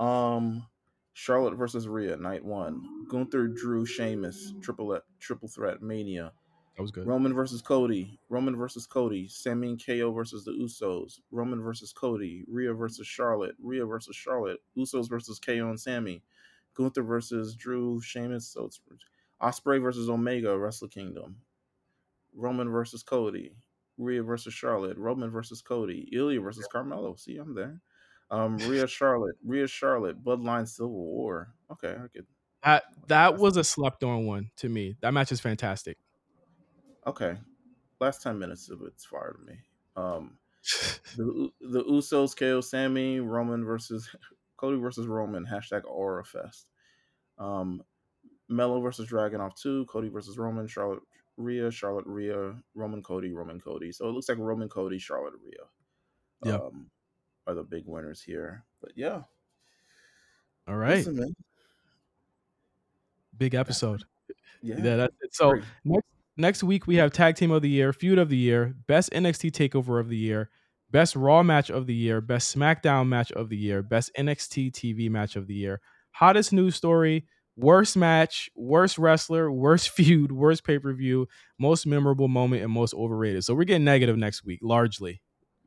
Um, Charlotte versus Rhea, night one. Gunther, Drew, Sheamus, triple triple threat mania. That was good. Roman versus Cody. Roman versus Cody. Sami and K O versus the Usos. Roman versus Cody. Rhea versus Charlotte. Rhea versus Charlotte. Usos versus K O and Sami. Gunther versus Drew, Sheamus. So it's Osprey versus Omega, Wrestle Kingdom. Roman versus Cody. Rhea versus Charlotte. Roman versus Cody. Ilya versus Carmelo. See, I'm there. Um, Rhea Charlotte, Rhea Charlotte, Bloodline Civil War. Okay, I could. That that was a slept on one to me. That match is fantastic. Okay, last ten minutes of it's fire to me. Um, the the Usos, K O, Sami, Roman versus Cody versus Roman. Hashtag Aura Fest. Um, Melo versus Dragunov two. Cody versus Roman. Charlotte, Rhea, Charlotte, Rhea, Roman, Cody, Roman, Cody. So it looks like Roman, Cody, Charlotte, Rhea. Yeah. Um, are the big winners here. But yeah. All right. Listen, big episode. Yeah. yeah that's it. So next, next week we have Tag Team of the Year, Feud of the Year, Best N X T Takeover of the Year, Best Raw Match of the Year, Best SmackDown Match of the Year, Best N X T T V Match of the Year, Hottest News Story, Worst Match, Worst Wrestler, Worst Feud, Worst Pay-Per-View, Most Memorable Moment, and Most Overrated. So we're getting negative next week, largely.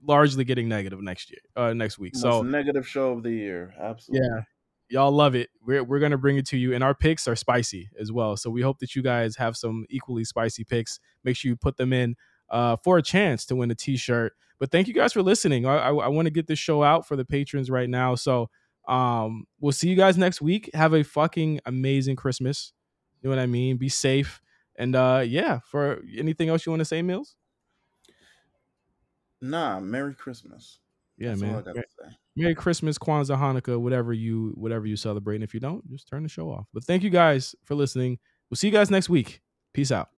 Largely getting negative next year, uh, next week. Most so negative show of the year, absolutely. Yeah, y'all love it. We're we're gonna bring it to you, and our picks are spicy as well. So we hope that you guys have some equally spicy picks. Make sure you put them in uh, for a chance to win a T-shirt. But thank you guys for listening. I I, I want to get this show out for the patrons right now. So um, we'll see you guys next week. Have a fucking amazing Christmas. You know what I mean? Be safe, and uh, yeah. For anything else you want to say, Mills? Nah, Merry Christmas. Yeah, that's man. All I gotta say. Merry Christmas, Kwanzaa, Hanukkah, whatever you whatever you celebrate. And if you don't, just turn the show off. But thank you guys for listening. We'll see you guys next week. Peace out.